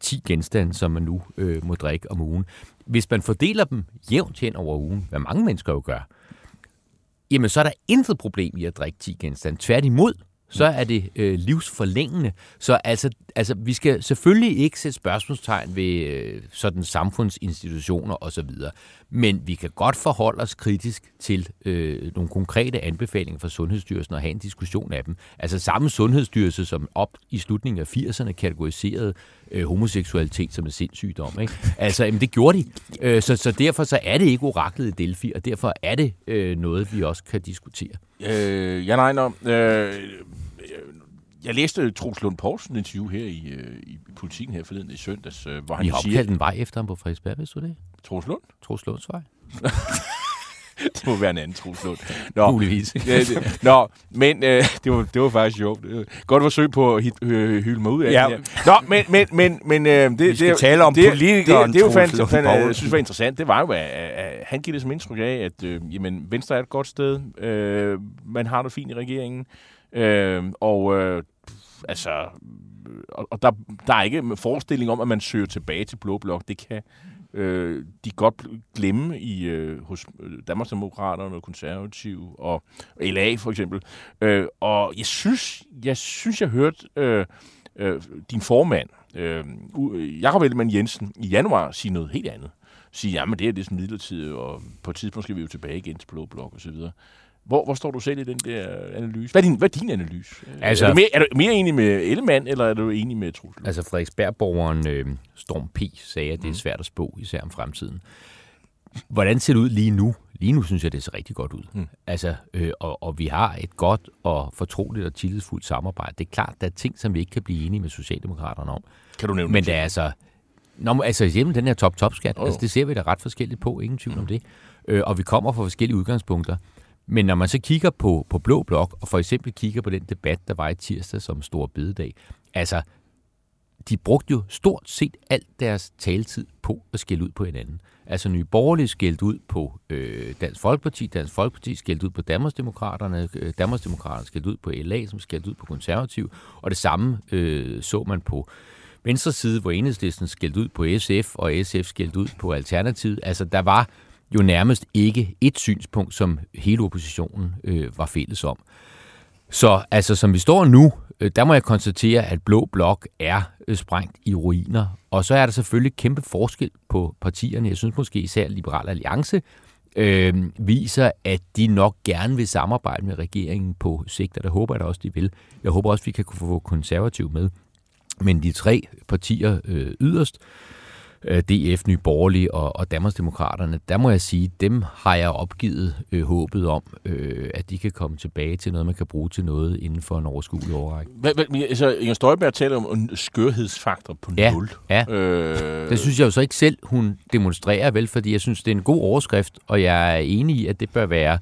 ti genstande, som man nu øh, må drikke om ugen, hvis man fordeler dem jævnt hen over ugen, hvad mange mennesker jo gør, jamen så er der intet problem i at drikke ti genstande. Tværtimod, så er det øh, livsforlængende. Så altså, altså, vi skal selvfølgelig ikke sætte spørgsmålstegn ved øh, sådan samfundsinstitutioner osv., men vi kan godt forholde os kritisk til øh, nogle konkrete anbefalinger fra Sundhedsstyrelsen og have en diskussion af dem. Altså samme Sundhedsstyrelse, som op i slutningen af firserne kategoriserede øh, homoseksualitet som en sindssygdom, ikke? Altså, jamen, det gjorde de. Øh, så, så derfor så er det ikke oraklet i Delfi, og derfor er det øh, noget, vi også kan diskutere. Øh, ja, nej, nej. Øh, jeg læste Troels Lund Poulsen interview her i, i Politiken her forleden i søndags, hvor han I siger... I har opkaldt en vej efter ham på Frederiksberg, vidste du det? Troels Lund? Troels Lunds vej. Det må være en anden Troels Lund. Nå, muligvis. Ja, det, nå, men øh, det, var, det var faktisk sjovt. Godt forsøg på at hylde hy- mig ud af ja. Det her. Nå, men... men, men, men øh, det, Vi skal det, tale om det, politikeren, det, det, det, det, det, det, jeg synes, det var interessant. Det var jo, at, at han giver det som indtryk af, at øh, jamen, Venstre er et godt sted. Øh, man har det fint i regeringen. Øh, og øh, altså... Og, og der, der er ikke forestilling om, at man søger tilbage til Blå Blok. Det kan... Øh, de godt glemme i øh, hos Danmarksdemokraterne og Konservative og L A for eksempel. Øh, og jeg synes, jeg synes, jeg hørte øh, øh, din formand, øh, Jakob Ellemann-Jensen, i januar sige noget helt andet. Sige, jamen det er det midlertidigt, og på et tidspunkt skal vi jo tilbage igen til Blå Blok og så videre. Hvor, hvor står du selv i den der analyse? Hvad er din, hvad er din analyse? Altså, er, du mere, er du mere enig med Ellemann, eller er du enig med Troels Lund? Altså Frederiksberg-borgeren øh, Storm P. sagde, at det er svært at spå, især om fremtiden. Hvordan ser det ud lige nu? Lige nu synes jeg, det ser rigtig godt ud. Mm. Altså, øh, og, og vi har et godt og fortroligt og tillidsfuldt samarbejde. Det er klart, der er ting, som vi ikke kan blive enige med Socialdemokraterne om. Kan du nævne Men det? Men altså... Nå, altså hjemme den her top-top-skat, oh. altså, det ser vi da ret forskelligt på, ingen tvivl mm. om det. Øh, og vi kommer fra forskellige udgangspunkter. Men når man så kigger på, på Blå Blok, og for eksempel kigger på den debat, der var i tirsdag som Stor Beddag, altså, de brugte jo stort set alt deres taletid på at skælde ud på hinanden. Altså Nye Borgerlige skældte ud på øh, Dansk Folkeparti, Dansk Folkeparti skældte ud på Danmarksdemokraterne, øh, Danmarksdemokraterne skældte ud på L A, som skældte ud på Konservativ, og det samme øh, så man på venstre side, hvor Enhedslisten skældte ud på S F, og S F skældte ud på Alternativet. Altså, der var... jo nærmest ikke et synspunkt, som hele oppositionen øh, var fælles om. Så altså, som vi står nu, øh, der må jeg konstatere, at Blå Blok er øh, sprængt i ruiner. Og så er der selvfølgelig kæmpe forskel på partierne. Jeg synes måske især Liberal Alliance øh, viser, at de nok gerne vil samarbejde med regeringen på sigt, og der håber jeg da også, de vil. Jeg håber også, vi kan få Konservative med. Men de tre partier øh, yderst, D F, Nye Borgerlige og, og Danmarksdemokraterne, der må jeg sige, dem har jeg opgivet øh, håbet om, øh, at de kan komme tilbage til noget, man kan bruge til noget inden for en overskuelig overrække. Hva, hva, altså, Inger Støjberg taler om en skørhedsfaktor på ja, nul. Ja, øh... det synes jeg jo så ikke selv, hun demonstrerer vel, fordi jeg synes, det er en god overskrift, og jeg er enig i, at det bør være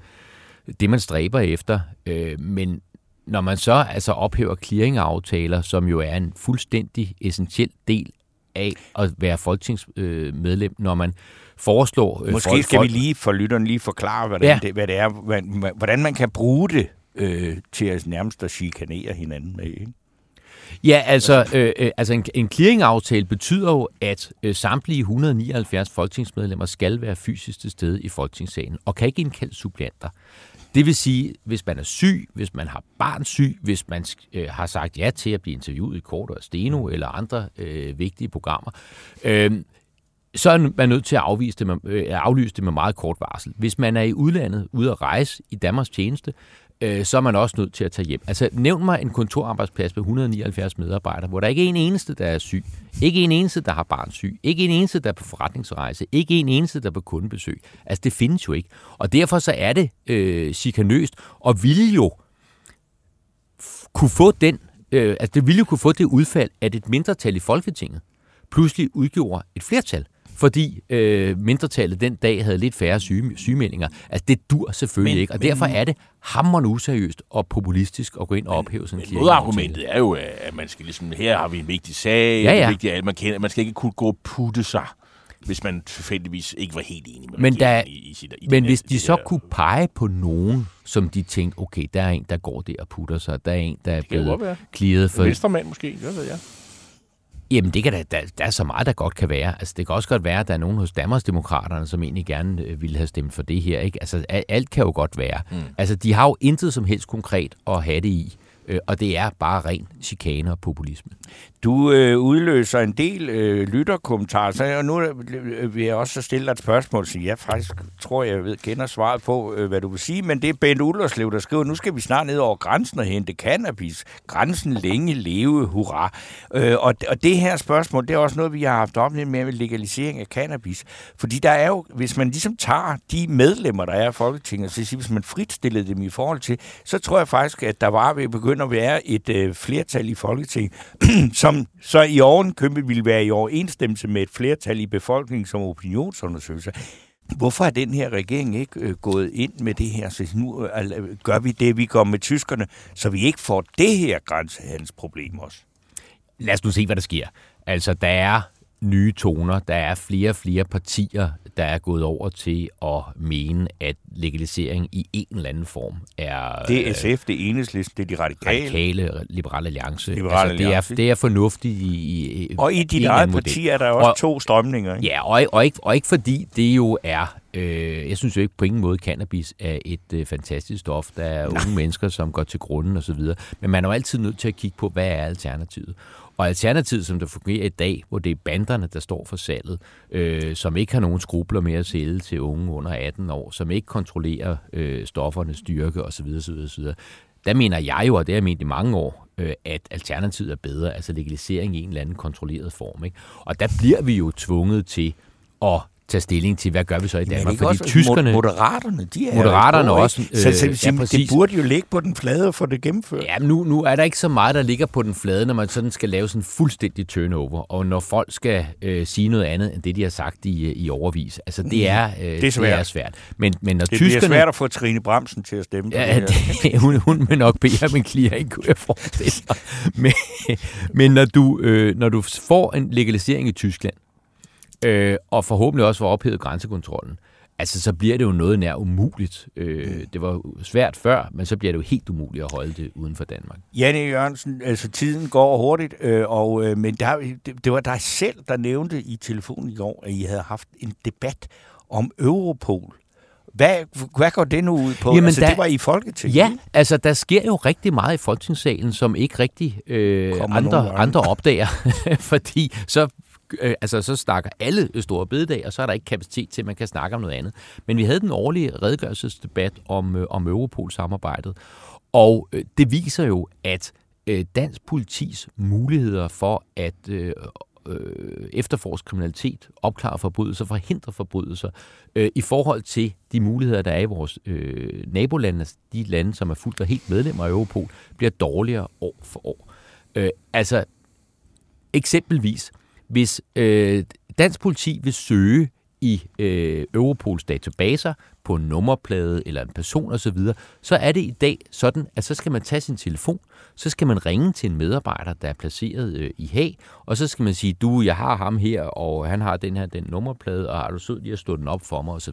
det, man stræber efter, øh, men når man så altså ophæver clearingaftaler, som jo er en fuldstændig essentiel del af at være folketingsmedlem, når man foreslår... Måske folk, skal vi lige for lytteren lige forklare, hvordan, ja. det, hvad det er, hvordan man kan bruge det øh, til at nærmest at chikanere hinanden med, ikke? Ja, altså, øh, altså en, en clearingaftale betyder jo, at øh, samtlige et hundrede og nioghalvfjerds folketingsmedlemmer skal være fysisk til stede i folketingssalen og kan ikke indkalde suppleanter. Det vil sige, hvis man er syg, hvis man har barnsyg, hvis man øh, har sagt ja til at blive interviewet i Kort og Steno eller andre øh, vigtige programmer, øh, så er man nødt til at afvise det med, øh, aflyse det med meget kort varsel. Hvis man er i udlandet, ude at rejse i Danmarks tjeneste, øh, så er man også nødt til at tage hjem. Altså, nævn mig en kontorarbejdsplads med et hundrede og nioghalvfjerds medarbejdere, hvor der ikke er en eneste, der er syg, ikke en eneste, der har barnsyg, ikke en eneste, der er på forretningsrejse, ikke en eneste, der er på kundebesøg. Altså, det findes jo ikke. Og derfor så er det øh, chikanøst, og ville jo f- kunne få den, øh, altså, det ville jo kunne få det udfald, at et mindretal i Folketinget pludselig udgjorde et flertal, fordi øh, mindretallet den dag havde lidt færre syge, sygemeldinger. Altså, det dur selvfølgelig men, ikke, og men, derfor er det hamrende useriøst og populistisk at gå ind og ophæve sådan en klient. Modargumentet er jo, at man skal ligesom, her har vi en vigtig sag, ja, ja. En vigtig, at man, kan, man skal ikke kunne gå og putte sig, hvis man tilfældigvis ikke var helt enig med men der, i, i, i, i Men næste, hvis de så kunne pege på nogen, som de tænkte, okay, der er en, der går der og putter sig, der er en, der er blevet kliret for... En venstremand måske, det ved jeg. Jamen, det kan der, der, der er så meget, der godt kan være. Altså, det kan også godt være, at der er nogen hos Danmarksdemokraterne, som egentlig gerne ville have stemt for det her, ikke? Altså, alt kan jo godt være. Mm. Altså, de har jo intet som helst konkret at have det i, og det er bare ren chikane og populisme. Du øh, udløser en del øh, lytterkommentarer, så nu øh, vil jeg også stille dig et spørgsmål, som jeg faktisk tror, jeg ved, kender svaret på, øh, hvad du vil sige, men det er Bent Ullerslev, der skriver, nu skal vi snart ned over grænsen og hente cannabis. Grænsen længe leve, hurra. Øh, og, og det her spørgsmål, det er også noget, vi har haft oplevet med legalisering af cannabis, fordi der er jo, hvis man ligesom tager de medlemmer, der er i Folketinget, så siger, hvis man fritstillede dem i forhold til, så tror jeg faktisk, at der var ved at begynde at være et øh, flertal i Folketinget, som så i ovenkøbet ville være i overensstemmelse med et flertal i befolkningen som opinionsundersøgelser. Hvorfor er den her regering ikke øh, gået ind med det her? Så nu øh, gør vi det, vi går med tyskerne, så vi ikke får det her grænsehandelsproblem også. Lad os nu se, hvad der sker. Altså, der er nye toner. Der er flere og flere partier, der er gået over til at mene, at legalisering i en eller anden form er... Det er S F, det er Enhedslisten, det er de radikale. Radikale, Liberal Alliance. Liberal Alliance. Altså, det, er, det er fornuftigt i, i og i dit eget parti er der også og, to strømninger, ikke? Ja, og, og, ikke, og ikke fordi det jo er... Øh, jeg synes jo ikke på ingen måde, cannabis er et øh, fantastisk stof. Der er unge Nej. mennesker, som går til grunden osv. Men man er jo altid nødt til at kigge på, hvad er alternativet? Og alternativet, som der fungerer i dag, hvor det er banderne, der står for salget, øh, som ikke har nogen skrubler med at sælge til unge under atten år, som ikke kontrollerer øh, stoffernes styrke osv. osv., osv. Der mener jeg jo, og det har jeg ment i mange år, øh, at alternativet er bedre, altså legalisering i en eller anden kontrolleret form, ikke? Og der bliver vi jo tvunget til at tage stilling til, hvad gør vi så i Danmark? Fordi også, tyskerne... Moderaterne, de er moderaterne jo også... Øh, så, så det, ja, det burde jo ligge på den flade og få det gennemført. Ja, men nu, nu er der ikke så meget, der ligger på den flade, når man sådan skal lave sådan en fuldstændig turnover, og når folk skal øh, sige noget andet, end det, de har sagt i, i overvis. Altså, det er, øh, det er svært. Det er svært. Men, men når det tyskerne... bliver svært at få Trine Bramsen til at stemme. Ja, det det, hun, hun vil nok bede om en clearing, kunne jeg forestille sig. Men, men når, du, øh, når du får en legalisering i Tyskland, Øh, og forhåbentlig også for at ophæve grænsekontrollen, altså så bliver det jo noget nær umuligt. Øh, det var svært før, men så bliver det jo helt umuligt at holde det uden for Danmark. Jan E. Jørgensen, altså tiden går hurtigt, øh, og, øh, men der, det, det var dig selv, der nævnte i telefonen i går, at I havde haft en debat om Europol. Hvad, hvad går det nu ud på? Jamen, altså, der, det var i Folketinget. Ja, altså der sker jo rigtig meget i Folketingssalen, som ikke rigtig øh, andre, andre opdager, fordi så altså så snakker alle Store Beddag, og så er der ikke kapacitet til, at man kan snakke om noget andet. Men vi havde den årlige redegørelsesdebat om, øh, om Europol-samarbejdet, og øh, det viser jo, at øh, dansk politis muligheder for at øh, øh, efterforske kriminalitet, opklare forbrydelser, forhindre forbrydelser øh, i forhold til de muligheder, der er i vores øh, nabolande, altså de lande, som er fuldt og helt medlemmer af Europol, bliver dårligere år for år. Øh, altså eksempelvis, hvis øh, dansk politi vil søge i øh, Europols databaser på en nummerplade eller en person osv., så er det i dag sådan, at så skal man tage sin telefon, så skal man ringe til en medarbejder, der er placeret øh, i Haag, og så skal man sige, du, jeg har ham her, og han har den her, den nummerplade, og har du sød lige at slå den op for mig osv.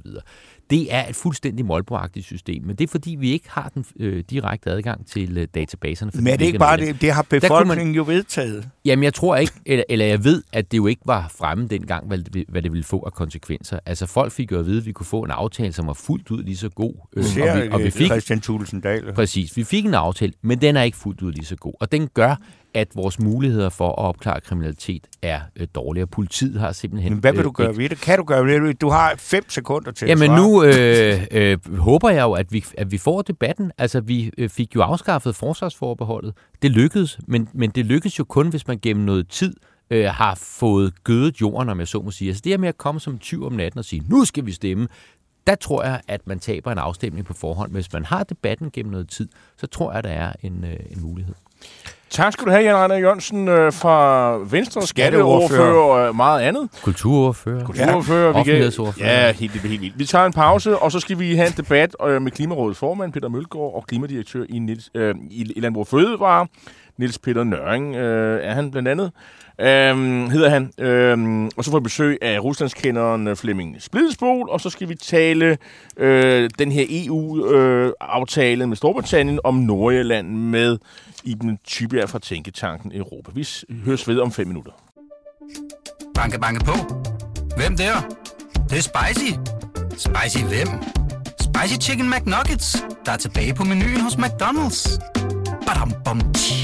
Det er et fuldstændig målbrugagtigt system, men det er fordi, vi ikke har den øh, direkte adgang til øh, databaserne. Men er det ikke bare det? Det har befolkningen man, jo vedtaget. Jamen, jeg tror ikke, eller, eller jeg ved, at det jo ikke var fremme dengang, hvad, hvad det ville få af konsekvenser. Altså, folk fik jo at vide, at vi kunne få en aftale, som var fuldt ud lige så god. Øh, ser, og vi, og vi fik, Christian Thulesen Dahl. Præcis. Vi fik en aftale, men den er ikke fuldt ud lige så god. Og den gør, at vores muligheder for at opklare kriminalitet er øh, dårligere. Politiet har simpelthen... Men hvad vil du gøre øh, ved det? Kan du gøre ved det? Du har fem sekunder til. Jamen nu øh, øh, håber jeg jo, at vi, at vi får debatten. Altså, vi øh, fik jo afskaffet forsvarsforbeholdet. Det lykkedes, men, men det lykkedes jo kun, hvis man gennem noget tid øh, har fået gødet jorden, om jeg så må sige. Altså, det her med at komme som tyv om natten og sige, nu skal vi stemme, der tror jeg, at man taber en afstemning på forhånd. Hvis man har debatten gennem noget tid, så tror jeg, der er en, øh, en mulighed. Tak skal du have, Jan E. Jørgensen øh, fra Venstre, skatteordfører og øh, meget andet. Kulturordfører. Kulturordfører. Ja. Offentlighedsordfører. Ja, helt, helt vildt. Vi tager en pause, og så skal vi have en debat øh, med Klimarådets formand, Peter Mølgaard, og klimadirektør i, Niels, øh, i Landbrug og Fødevare, Niels Peter Nøring, øh, er han blandt andet, øh, hedder han. Øh, og så får vi besøg af ruslandskenderen Flemming Splidsbol, og så skal vi tale øh, den her E U-aftale øh, med Storbritannien om Nordirland med Iben Tybjerg fra Tænketanken Europa. Vi høres ved om fem minutter. Banke, banke på. Hvem der? Det, det er spicy. Spicy hvem? Spicy Chicken McNuggets, der er tilbage på menuen hos McDonald's. Badum, bom, tji.